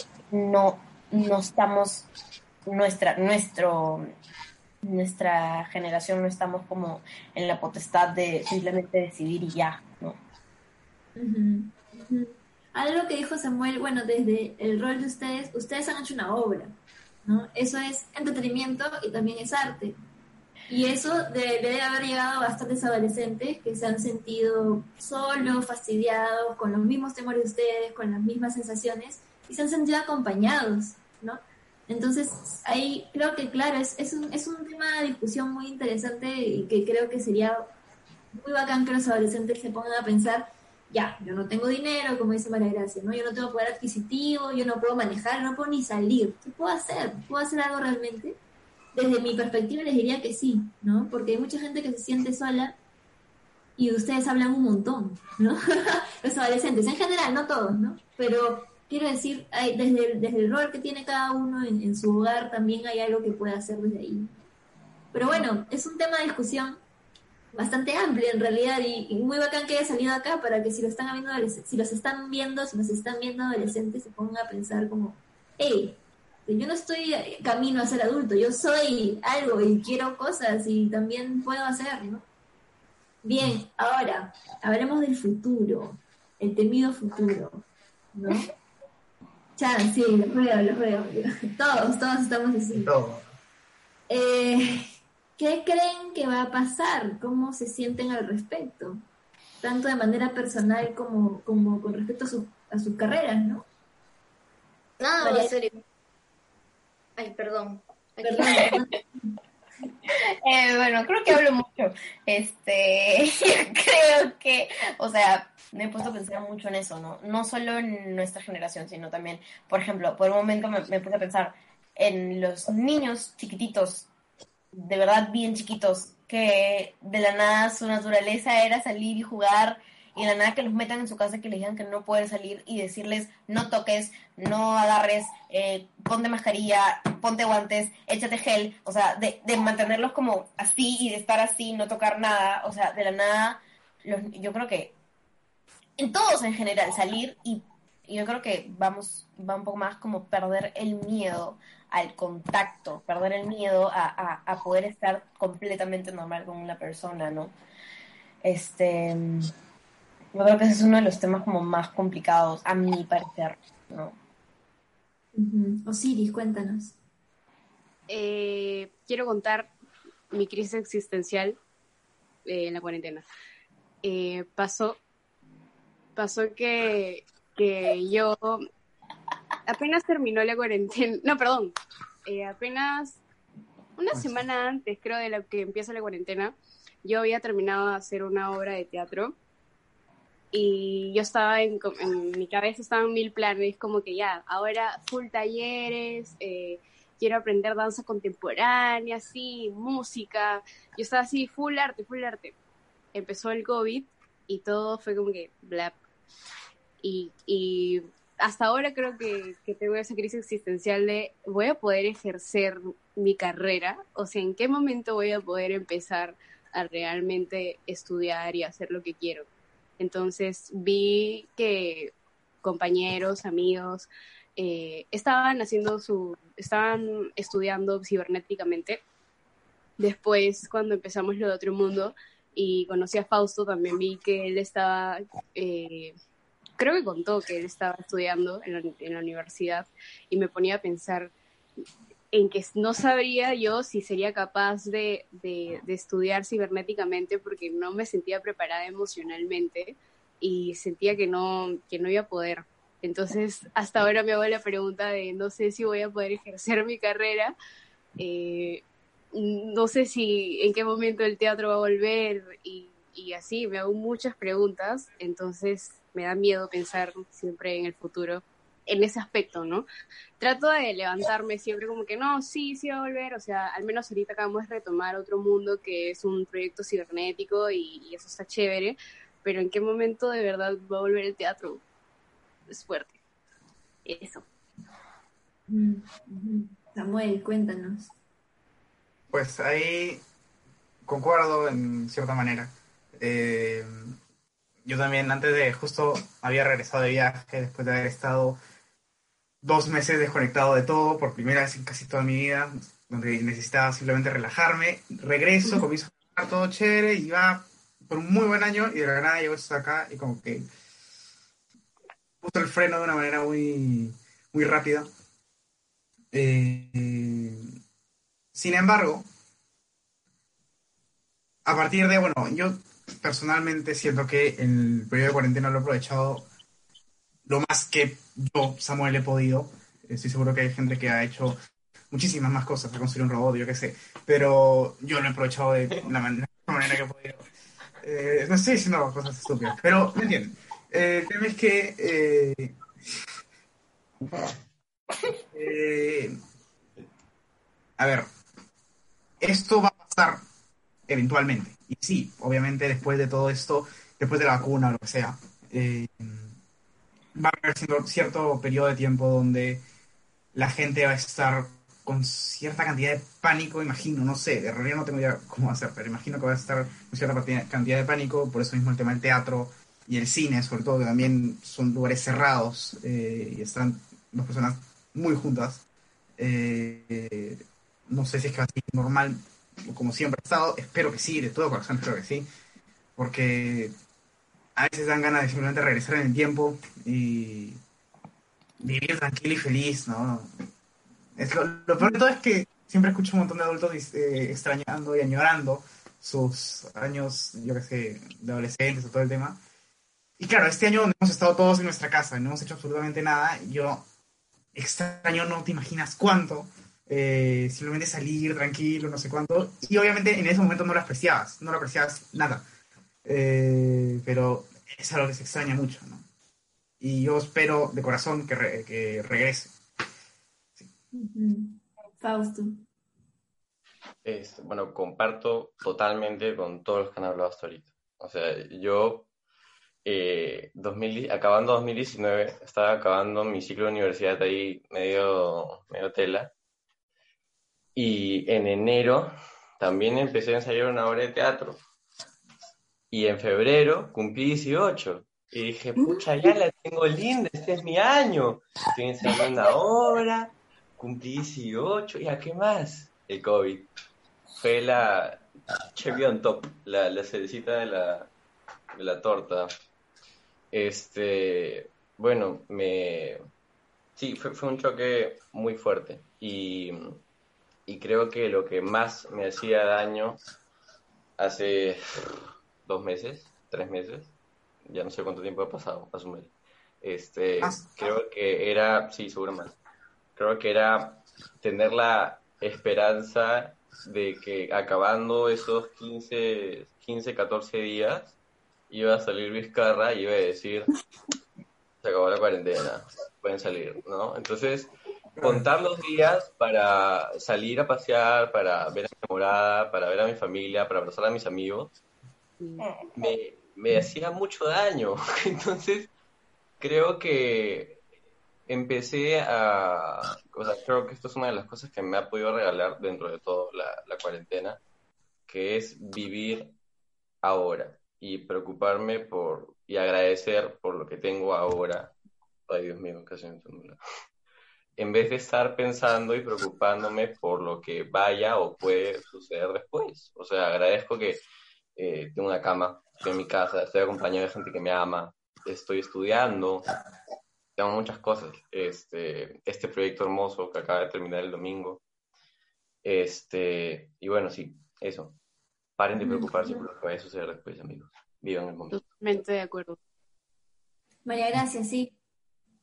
nuestra generación no estamos como en la potestad de simplemente decidir y ya, ¿no? Uh-huh, uh-huh. Algo que dijo Samuel, bueno, desde el rol de ustedes han hecho una obra, ¿no? Eso es entretenimiento y también es arte, y eso debe haber llegado a bastantes adolescentes que se han sentido solos, fastidiados, con los mismos temores de ustedes, con las mismas sensaciones, y se han sentido acompañados, ¿no? Entonces, ahí creo que, claro, es un tema de discusión muy interesante, y que creo que sería muy bacán que los adolescentes se pongan a pensar: ya, yo no tengo dinero, como dice María Gracia, ¿no? Yo no tengo poder adquisitivo, yo no puedo manejar, no puedo ni salir. ¿Qué puedo hacer? ¿Puedo hacer algo realmente? Desde mi perspectiva les diría que sí, ¿no? Porque hay mucha gente que se siente sola, y ustedes hablan un montón, ¿no? Los adolescentes, en general, no todos, ¿no? Pero quiero decir, desde el rol que tiene cada uno en su hogar, también hay algo que puede hacer desde ahí. Pero bueno, es un tema de discusión bastante amplia en realidad, y muy bacán que haya salido acá, para que si nos están viendo adolescentes, se pongan a pensar como: hey, yo no estoy camino a ser adulto, yo soy algo y quiero cosas y también puedo hacer, ¿no? Bien, ahora hablemos del futuro, el temido futuro, ¿no? Chan, sí, los veo, todos estamos así. No. ¿Qué creen que va a pasar? ¿Cómo se sienten al respecto? Tanto de manera personal como con respecto a sus a sus carreras, ¿no? Nada, no, Valeria. Ay, perdón. Perdón. Bueno, creo que hablo mucho. Creo que, o sea, me he puesto a pensar mucho en eso, ¿no? No solo en nuestra generación, sino también, por ejemplo, por un momento me puse a pensar en los niños chiquititos, de verdad bien chiquitos, que de la nada su naturaleza era salir y jugar, y de la nada que los metan en su casa, que les digan que no pueden salir y decirles no toques, no agarres, ponte mascarilla, ponte guantes, échate gel, o sea, de mantenerlos como así y de estar así, no tocar nada, o sea, de la nada, yo creo que en todos en general salir, y yo creo que va un poco más como perder el miedo al contacto, perder el miedo a poder estar completamente normal con una persona, ¿no? Yo creo que ese es uno de los temas como más complicados, a mi parecer, ¿no? Uh-huh. Osiris, cuéntanos. Quiero contar mi crisis existencial en la cuarentena. Pasó que yo apenas terminó la cuarentena, no, perdón, apenas una semana antes, creo, de lo que empieza la cuarentena, yo había terminado de hacer una obra de teatro. Y yo estaba en mi cabeza estaban 1000 planes, como que ya, ahora full talleres, quiero aprender danza contemporánea, así, música. Yo estaba así, full arte, full arte. Empezó el COVID y todo fue como que bla. Y hasta ahora creo que tengo esa crisis existencial de, ¿voy a poder ejercer mi carrera? O sea, ¿en qué momento voy a poder empezar a realmente estudiar y hacer lo que quiero? Entonces vi que compañeros, amigos, estaban estudiando cibernéticamente. Después, cuando empezamos lo de Otro Mundo y conocí a Fausto, también vi que él estaba, creo que contó que él estaba estudiando en la universidad, y me ponía a pensar en que no sabría yo si sería capaz de estudiar cibernéticamente, porque no me sentía preparada emocionalmente y sentía que no iba a poder. Entonces, hasta ahora me hago la pregunta de no sé si voy a poder ejercer mi carrera, no sé si en qué momento el teatro va a volver, y así, me hago muchas preguntas. Entonces, me da miedo pensar siempre en el futuro. En ese aspecto, ¿no? Trato de levantarme siempre como que no, sí va a volver, o sea, al menos ahorita acabamos de retomar Otro Mundo, que es un proyecto cibernético, y eso está chévere, pero ¿en qué momento de verdad va a volver el teatro? Es fuerte. Eso. Samuel, cuéntanos. Pues ahí concuerdo en cierta manera. Yo también justo había regresado de viaje después de haber estado 2 meses desconectado de todo, por primera vez en casi toda mi vida, donde necesitaba simplemente relajarme. Regreso, comienzo a jugar todo chévere, iba por un muy buen año, y de la nada llego hasta acá y como que puso el freno de una manera muy, muy rápida. Sin embargo, a partir de, yo personalmente siento que el periodo de cuarentena lo he aprovechado lo más que yo, Samuel, he podido. Estoy seguro que hay gente que ha hecho muchísimas más cosas, ha construido un robot, yo qué sé, pero yo lo he aprovechado de la manera que he podido. No estoy diciendo cosas estúpidas, pero me entienden. El tema es que a ver, esto va a pasar eventualmente. Y sí, obviamente después de todo esto, después de la vacuna o lo que sea, va a haber cierto periodo de tiempo donde la gente va a estar con cierta cantidad de pánico, imagino, no sé, de realidad no tengo idea cómo va a ser, pero imagino que va a estar con cierta cantidad de pánico, por eso mismo el tema del teatro y el cine, sobre todo, que también son lugares cerrados, y están 2 personas muy juntas. No sé si es que va a ser normal, como siempre ha estado, espero que sí, de todo corazón espero que sí, porque a veces dan ganas de simplemente regresar en el tiempo y vivir tranquilo y feliz, ¿no? Lo peor de todo es que siempre escucho un montón de adultos extrañando y añorando sus años, yo qué sé, de adolescentes o todo el tema, Y claro, este año donde hemos estado todos en nuestra casa, no hemos hecho absolutamente nada, yo extraño, no te imaginas cuánto, simplemente salir tranquilo, no sé cuánto, y obviamente en ese momento no lo apreciabas nada, pero es algo que se extraña mucho, ¿no? Y yo espero de corazón que regrese. Sí. Fausto. Bueno, comparto totalmente con todos los que han hablado hasta ahorita. O sea, yo acabando 2019, estaba acabando mi ciclo de universidad ahí medio tela. Y en enero también empecé a ensayar una obra de teatro. Y en febrero cumplí 18. Y dije, pucha, ya la tengo linda, este es mi año. Estoy ensayando una obra, cumplí 18, ¿y a qué más? El COVID. Fue la cherry on top, la cerecita de la torta. Bueno, sí, fue un choque muy fuerte. Y creo que lo que más me hacía daño hace 2 meses, 3 meses, ya no sé cuánto tiempo ha pasado, asumir. Creo que era, sí, seguro más. Creo que era tener la esperanza de que acabando esos 14 días iba a salir Vizcarra y iba a decir, se acabó la cuarentena, pueden salir, ¿no? Entonces, contar los días para salir a pasear, para ver a mi enamorada, para ver a mi familia, para abrazar a mis amigos, me hacía mucho daño. Entonces, creo que creo que esto es una de las cosas que me ha podido regalar dentro de todo la cuarentena, que es vivir ahora y preocuparme y agradecer por lo que tengo ahora. Ay, Dios mío, casi me tembló. En vez de estar pensando y preocupándome por lo que vaya o puede suceder después. O sea, agradezco que tengo una cama, estoy en mi casa, estoy acompañado de gente que me ama, estoy estudiando, tengo muchas cosas. Este proyecto hermoso que acaba de terminar el domingo. Y bueno, sí, eso. Paren de preocuparse por lo que vaya a suceder después, amigos. Vivan el momento. Totalmente de acuerdo. María Gracia, sí.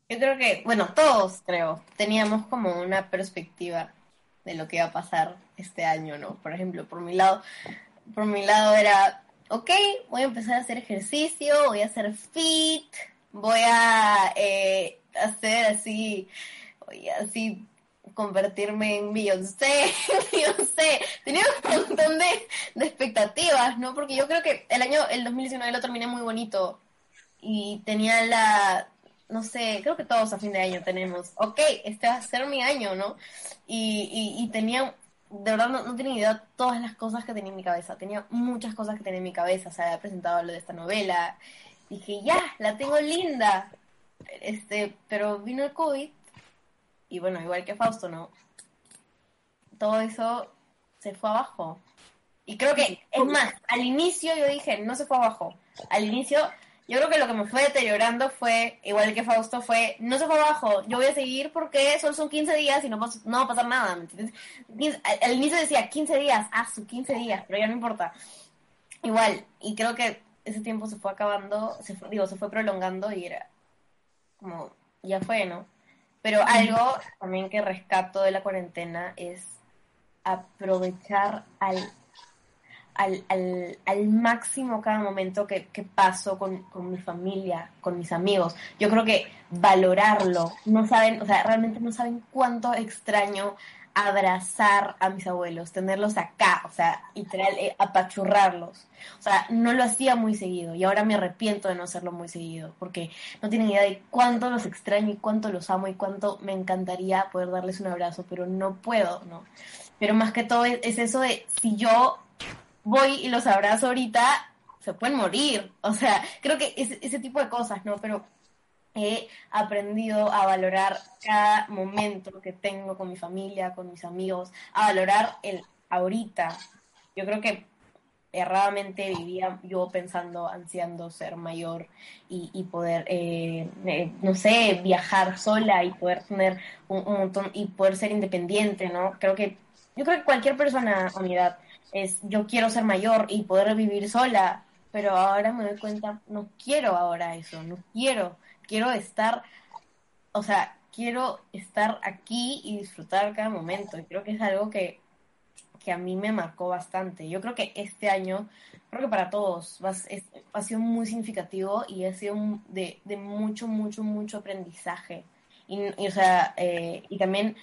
Yo creo que, bueno, todos creo, teníamos como una perspectiva de lo que iba a pasar este año, ¿no? Por ejemplo, por mi lado era, ok, voy a empezar a hacer ejercicio, voy a hacer fit, voy a hacer así, convertirme en Beyoncé. Tenía un montón de expectativas, ¿no? Porque yo creo que el 2019 lo terminé muy bonito y tenía no sé, creo que todos a fin de año tenemos, ok, este va a ser mi año, ¿no? Y tenía, de verdad no tenía idea todas las cosas que tenía en mi cabeza, tenía muchas cosas que tenía en mi cabeza, o sea, había presentado lo de esta novela, dije, ya, la tengo linda, pero vino el COVID, y bueno, igual que Fausto, ¿no? Todo eso se fue abajo, y creo que, es más, al inicio yo dije, no se fue abajo, al inicio... Yo creo que lo que me fue deteriorando fue, igual que Fausto, fue, no se fue abajo, yo voy a seguir porque solo son 15 días y no va a pasar nada, ¿me entiendes? Al inicio decía 15 días, 15 días, pero ya no importa. Igual, y creo que ese tiempo se fue acabando, se fue prolongando y era como, ya fue, ¿no? Pero algo también que rescato de la cuarentena es aprovechar al máximo cada momento que paso con mi familia, con mis amigos. Yo creo que valorarlo, no saben, o sea, realmente no saben cuánto extraño abrazar a mis abuelos, tenerlos acá, o sea, literal, apachurrarlos. O sea, no lo hacía muy seguido y ahora me arrepiento de no hacerlo muy seguido porque no tienen idea de cuánto los extraño y cuánto los amo y cuánto me encantaría poder darles un abrazo, pero no puedo, ¿no? Pero más que todo es eso de si yo voy y los abrazo ahorita, se pueden morir, o sea, creo que ese tipo de cosas, ¿no? Pero he aprendido a valorar cada momento que tengo con mi familia, con mis amigos, a valorar el ahorita. Yo creo que erradamente vivía yo pensando, ansiando ser mayor y poder, no sé, viajar sola y poder tener un montón, y poder ser independiente, ¿no? Yo creo que cualquier persona a mi edad yo quiero ser mayor y poder vivir sola pero ahora me doy cuenta, no quiero ahora eso, no quiero, quiero estar, o sea, quiero estar aquí y disfrutar cada momento, y creo que es algo que a mí me marcó bastante. Yo creo que este año, creo que para todos, ha sido muy significativo y ha sido de mucho aprendizaje. Y o sea, y también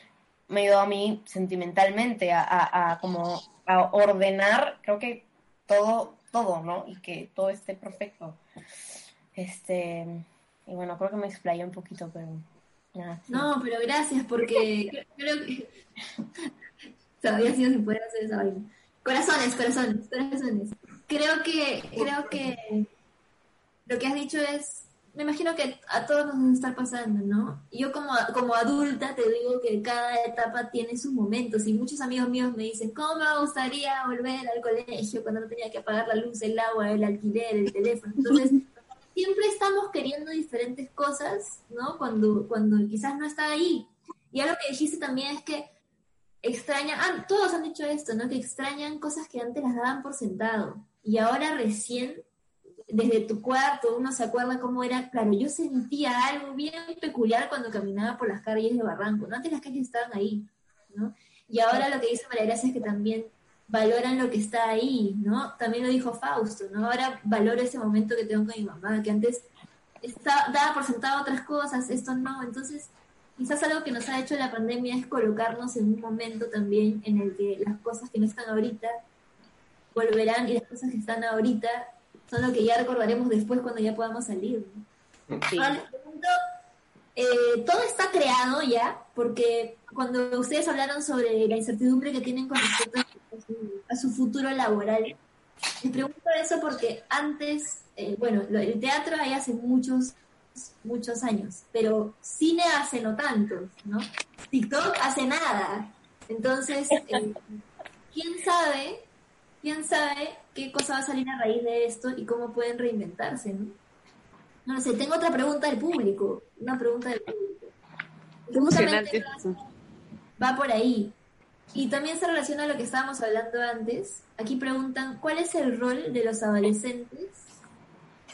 me ayudó a mí sentimentalmente a como a ordenar, creo que todo, ¿no? Y que todo esté perfecto. Y bueno, creo que me explayé un poquito, pero nada. Sí. No, pero gracias, porque creo que... Todavía sí se puede hacer esa vaina. Corazones. Creo que lo que has dicho es... Me imagino que a todos nos está pasando, ¿no? Yo como adulta te digo que cada etapa tiene sus momentos, y muchos amigos míos me dicen, ¿cómo me gustaría volver al colegio cuando no tenía que pagar la luz, el agua, el alquiler, el teléfono? Entonces, siempre estamos queriendo diferentes cosas, ¿no? Cuando quizás no está ahí. Y algo que dijiste también es que extrañan, todos han dicho esto, ¿no? Que extrañan cosas que antes las daban por sentado. Y ahora recién, desde tu cuarto, uno se acuerda cómo era. Claro, yo sentía algo bien peculiar cuando caminaba por las calles de Barranco, ¿no? Antes las calles estaban ahí, ¿no? Y ahora lo que dice María Gracia es que también valoran lo que está ahí, ¿no? También lo dijo Fausto, ¿no? Ahora valoro ese momento que tengo con mi mamá, que antes daba por sentado otras cosas, esto no. Entonces, quizás algo que nos ha hecho la pandemia es colocarnos en un momento también en el que las cosas que no están ahorita volverán, y las cosas que están ahorita son lo que ya recordaremos después cuando ya podamos salir. Sí. Ahora, todo está creado ya, porque cuando ustedes hablaron sobre la incertidumbre que tienen con respecto a su futuro laboral, les pregunto eso porque antes, el teatro hay hace muchos años, pero cine hace no tanto, ¿no? TikTok hace nada. Entonces, ¿quién sabe qué cosa va a salir a raíz de esto y cómo pueden reinventarse, ¿no? No sé, tengo otra pregunta del público. Justamente va por ahí. Y también se relaciona a lo que estábamos hablando antes. Aquí preguntan, ¿cuál es el rol de los adolescentes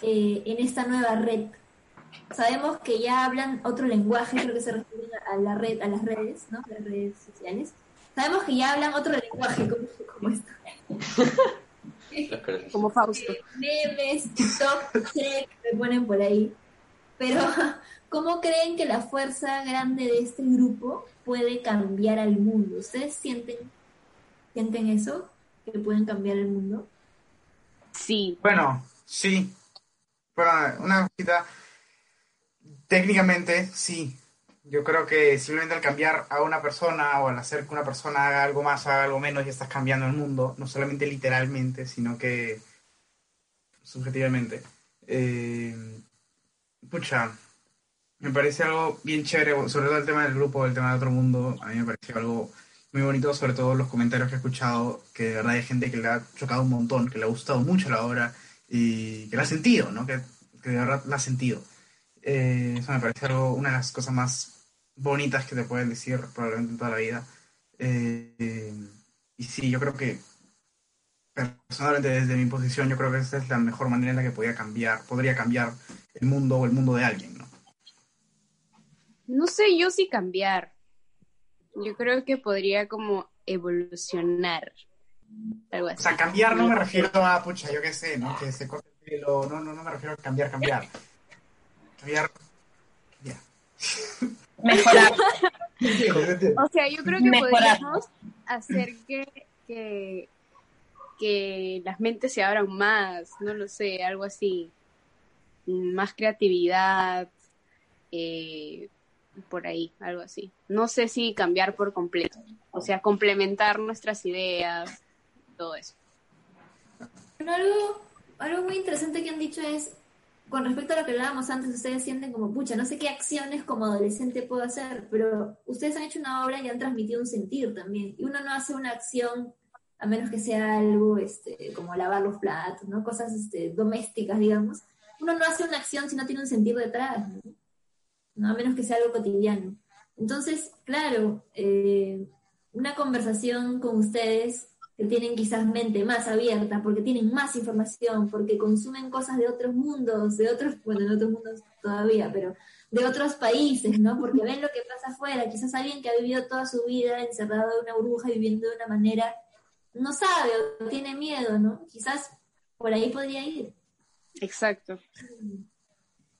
en esta nueva red? Sabemos que ya hablan otro lenguaje, creo que se refieren a la red, a las redes, ¿no? Las redes sociales. Sabemos que ya hablan otro lenguaje, como esto. Como Fausto. Memes, TikTok, me ponen por ahí. Pero, ¿cómo creen que la fuerza grande de este grupo puede cambiar al mundo? ¿Ustedes sienten eso? ¿Que pueden cambiar el mundo? Sí. Bueno, sí. Bueno, una cosita. Técnicamente, sí. Yo creo que simplemente al cambiar a una persona o al hacer que una persona haga algo más o haga algo menos, ya estás cambiando el mundo, no solamente literalmente, sino que subjetivamente. Me parece algo bien chévere, sobre todo el tema del grupo, el tema de Otro Mundo. A mí me pareció algo muy bonito, sobre todo los comentarios que he escuchado, que de verdad hay gente que le ha chocado un montón, que le ha gustado mucho la obra y que la ha sentido, ¿no? Que de verdad la ha sentido. Eso me parece algo, una de las cosas más bonitas que te pueden decir probablemente en toda la vida. Y sí, yo creo que personalmente desde mi posición, yo creo que esa es la mejor manera en la que podría cambiar el mundo o el mundo de alguien, ¿no? No sé, yo sí cambiar. Yo creo que podría como evolucionar. Algo así. O sea, cambiar no me refiero a, yo qué sé, ¿no? Que se corte el pelo, no me refiero a cambiar. Yeah. Mejorar. O sea, yo creo que podríamos hacer que las mentes se abran más, no lo sé, algo así, más creatividad, por ahí, algo así. No sé si cambiar por completo, o sea, complementar nuestras ideas, todo eso. Pero algo muy interesante que han dicho es, con respecto a lo que hablábamos antes, ustedes sienten como, no sé qué acciones como adolescente puedo hacer, pero ustedes han hecho una obra y han transmitido un sentir también, y uno no hace una acción a menos que sea algo como lavar los platos, ¿no? Cosas domésticas, digamos. Uno no hace una acción si no tiene un sentir detrás, ¿no? A menos que sea algo cotidiano. Entonces, claro, una conversación con ustedes que tienen quizás mente más abierta, porque tienen más información, porque consumen cosas de otros mundos, de otros mundos todavía, pero de otros países, ¿no? Porque ven lo que pasa afuera. Quizás alguien que ha vivido toda su vida encerrado en una burbuja, viviendo de una manera, no sabe o tiene miedo, ¿no? Quizás por ahí podría ir. Exacto.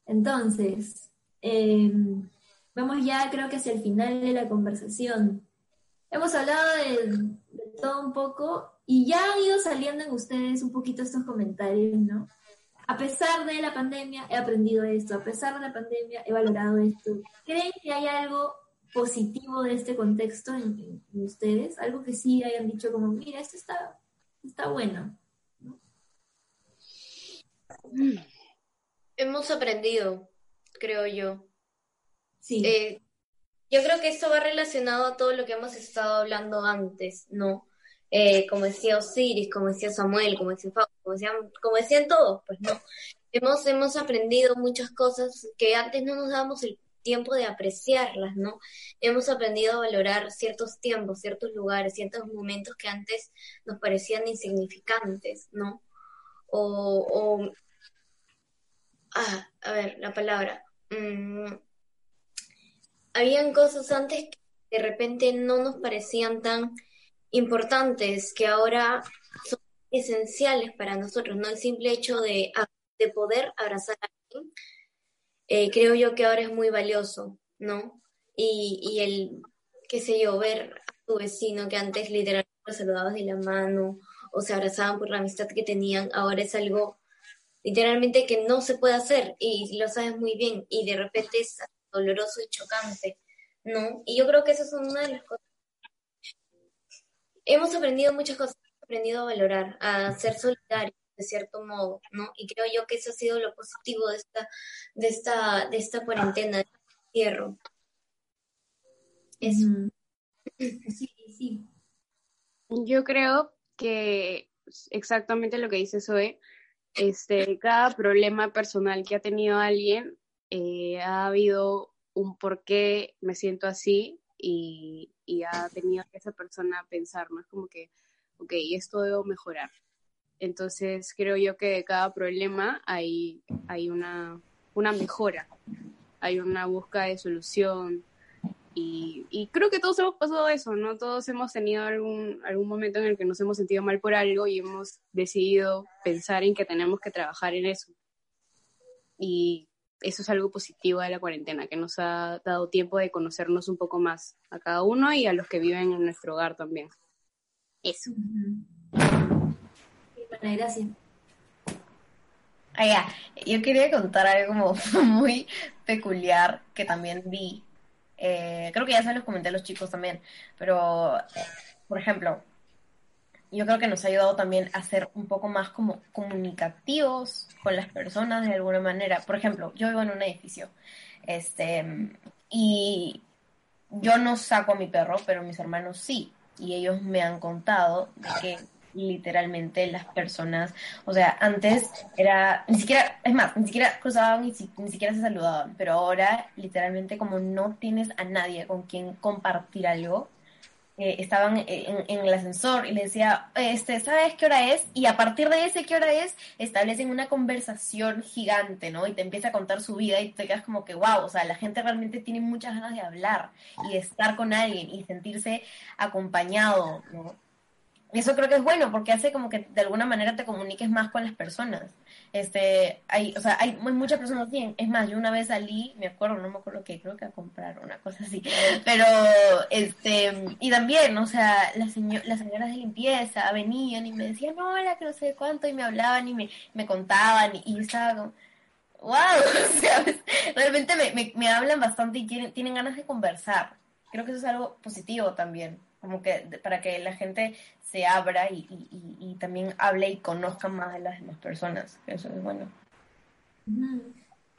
Entonces, vamos ya creo que hacia el final de la conversación. Hemos hablado de todo un poco y ya han ido saliendo en ustedes un poquito estos comentarios, ¿no? A pesar de la pandemia he aprendido esto, a pesar de la pandemia he valorado esto. ¿Creen que hay algo positivo de este contexto en ustedes? Algo que sí hayan dicho como, mira, esto está bueno, ¿no? Hemos aprendido, creo yo. Sí. Yo creo que esto va relacionado a todo lo que hemos estado hablando antes, ¿no? Como decía Osiris, como decía Samuel, como decía Fausto, como decían todos, pues no. Hemos aprendido muchas cosas que antes no nos dábamos el tiempo de apreciarlas, ¿no? Hemos aprendido a valorar ciertos tiempos, ciertos lugares, ciertos momentos que antes nos parecían insignificantes, ¿no? A ver, la palabra. Habían cosas antes que de repente no nos parecían tan importantes, que ahora son esenciales para nosotros, ¿no? El simple hecho de poder abrazar a alguien, creo yo que ahora es muy valioso, ¿no? Y el, qué sé yo, ver a tu vecino que antes literalmente lo saludabas de la mano o se abrazaban por la amistad que tenían, ahora es algo literalmente que no se puede hacer y lo sabes muy bien y de repente es doloroso y chocante, ¿no? Y yo creo que eso es una de las cosas. Hemos aprendido muchas cosas, hemos aprendido a valorar, a ser solidarios de cierto modo, ¿no? Y creo yo que eso ha sido lo positivo de esta cuarentena, de este encierro. Eso. Sí, sí. Yo creo que exactamente lo que dice Zoe, cada problema personal que ha tenido alguien, ha habido un por qué me siento así y ha tenido que esa persona pensar, ¿no? Es como que, ok, esto debo mejorar. Entonces creo yo que de cada problema hay una mejora, hay una búsqueda de solución y creo que todos hemos pasado eso, ¿no? Todos hemos tenido algún momento en el que nos hemos sentido mal por algo y hemos decidido pensar en que tenemos que trabajar en eso. Y eso es algo positivo de la cuarentena, que nos ha dado tiempo de conocernos un poco más a cada uno y a los que viven en nuestro hogar también. Eso. Bueno, gracias. Yo quería contar algo como muy peculiar que también vi. Creo que ya se los comenté a los chicos también, pero, por ejemplo, yo creo que nos ha ayudado también a ser un poco más como comunicativos con las personas de alguna manera. Por ejemplo, yo vivo en un edificio, y yo no saco a mi perro, pero mis hermanos sí, y ellos me han contado de que literalmente las personas, o sea, antes era, ni siquiera, es más, ni siquiera cruzaban, ni siquiera se saludaban, pero ahora literalmente como no tienes a nadie con quien compartir algo, estaban en el ascensor y les decía, ¿sabes qué hora es? Y a partir de ese qué hora es, establecen una conversación gigante, ¿no? Y te empieza a contar su vida y te quedas como que, wow, o sea, la gente realmente tiene muchas ganas de hablar y de estar con alguien y sentirse acompañado, ¿no? Eso creo que es bueno porque hace como que de alguna manera te comuniques más con las personas. Hay muchas personas bien. Es más, yo una vez salí, creo que a comprar una cosa así. Pero, y también, o sea, las señoras de limpieza venían y me decían, no, era que no sé cuánto, y me hablaban y me contaban, y yo estaba como, wow, o sea, realmente me hablan bastante y tienen ganas de conversar. Creo que eso es algo positivo también. Como que para que la gente se abra y también hable y conozca más a las demás personas. Eso es bueno.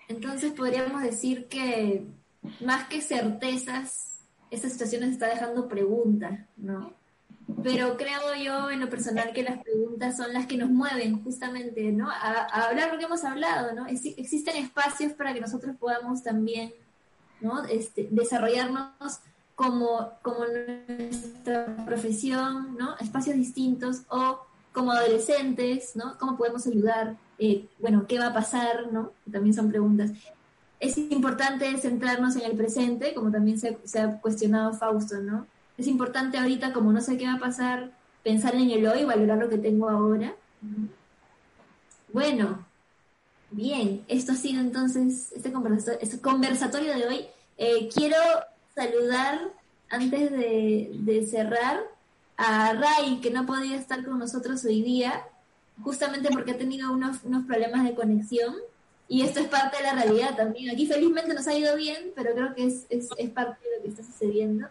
Entonces podríamos decir que más que certezas, esta situación nos está dejando preguntas, ¿no? Pero creo yo en lo personal que las preguntas son las que nos mueven justamente, ¿no? A hablar lo que hemos hablado, ¿no? Existen espacios para que nosotros podamos también, ¿no? Desarrollarnos como nuestra profesión, ¿no? Espacios distintos, o como adolescentes, ¿no? ¿Cómo podemos ayudar? Bueno, ¿qué va a pasar? ¿No? También son preguntas. Es importante centrarnos en el presente, como también se ha cuestionado Fausto, ¿no? Es importante ahorita, como no sé qué va a pasar, pensar en el hoy, valorar lo que tengo ahora. Bueno, bien, esto ha sido entonces este conversatorio de hoy. Quiero saludar, antes de cerrar, a Ray, que no podía estar con nosotros hoy día, justamente porque ha tenido unos problemas de conexión, y esto es parte de la realidad también. Aquí felizmente nos ha ido bien, pero creo que es parte de lo que está sucediendo.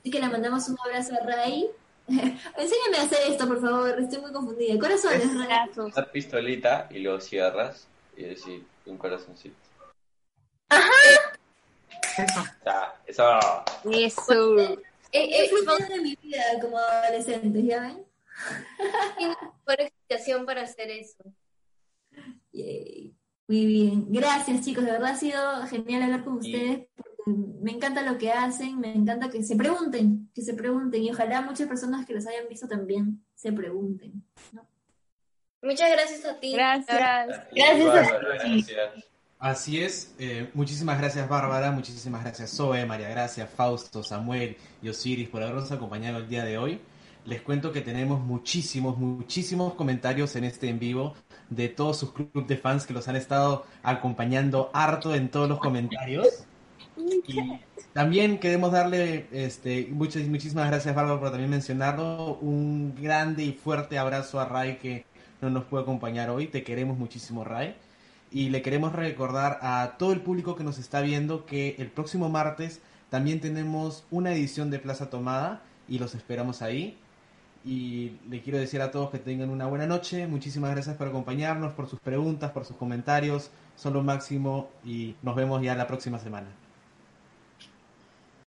Así que le mandamos un abrazo a Ray. Enséñame a hacer esto, por favor, estoy muy confundida. Corazones, Ray. Una pistolita y luego cierras y decir un corazoncito. ¡Ajá! Eso. Eso. Es lo de mi vida como adolescente, ¿ya ven? Tengo mejor excitación para hacer eso. Yay. Muy bien, gracias chicos, de verdad ha sido genial hablar con ustedes, porque me encanta lo que hacen, me encanta que se pregunten, y ojalá muchas personas que los hayan visto también se pregunten, ¿no? Muchas gracias a ti. Gracias. Así es, muchísimas gracias Bárbara, muchísimas gracias Zoe, María Gracia, Fausto, Samuel y Osiris por habernos acompañado el día de hoy. Les cuento que tenemos muchísimos comentarios en este en vivo de todos sus clubes de fans que los han estado acompañando harto en todos los comentarios. Y también queremos darle, muchísimas gracias, Bárbara, por también mencionarlo. Un grande y fuerte abrazo a Ray, que no nos puede acompañar hoy. Te queremos muchísimo, Ray. Y le queremos recordar a todo el público que nos está viendo que el próximo martes también tenemos una edición de Plaza Tomada y los esperamos ahí. Y le quiero decir a todos que tengan una buena noche. Muchísimas gracias por acompañarnos, por sus preguntas, por sus comentarios. Son lo máximo y nos vemos ya la próxima semana.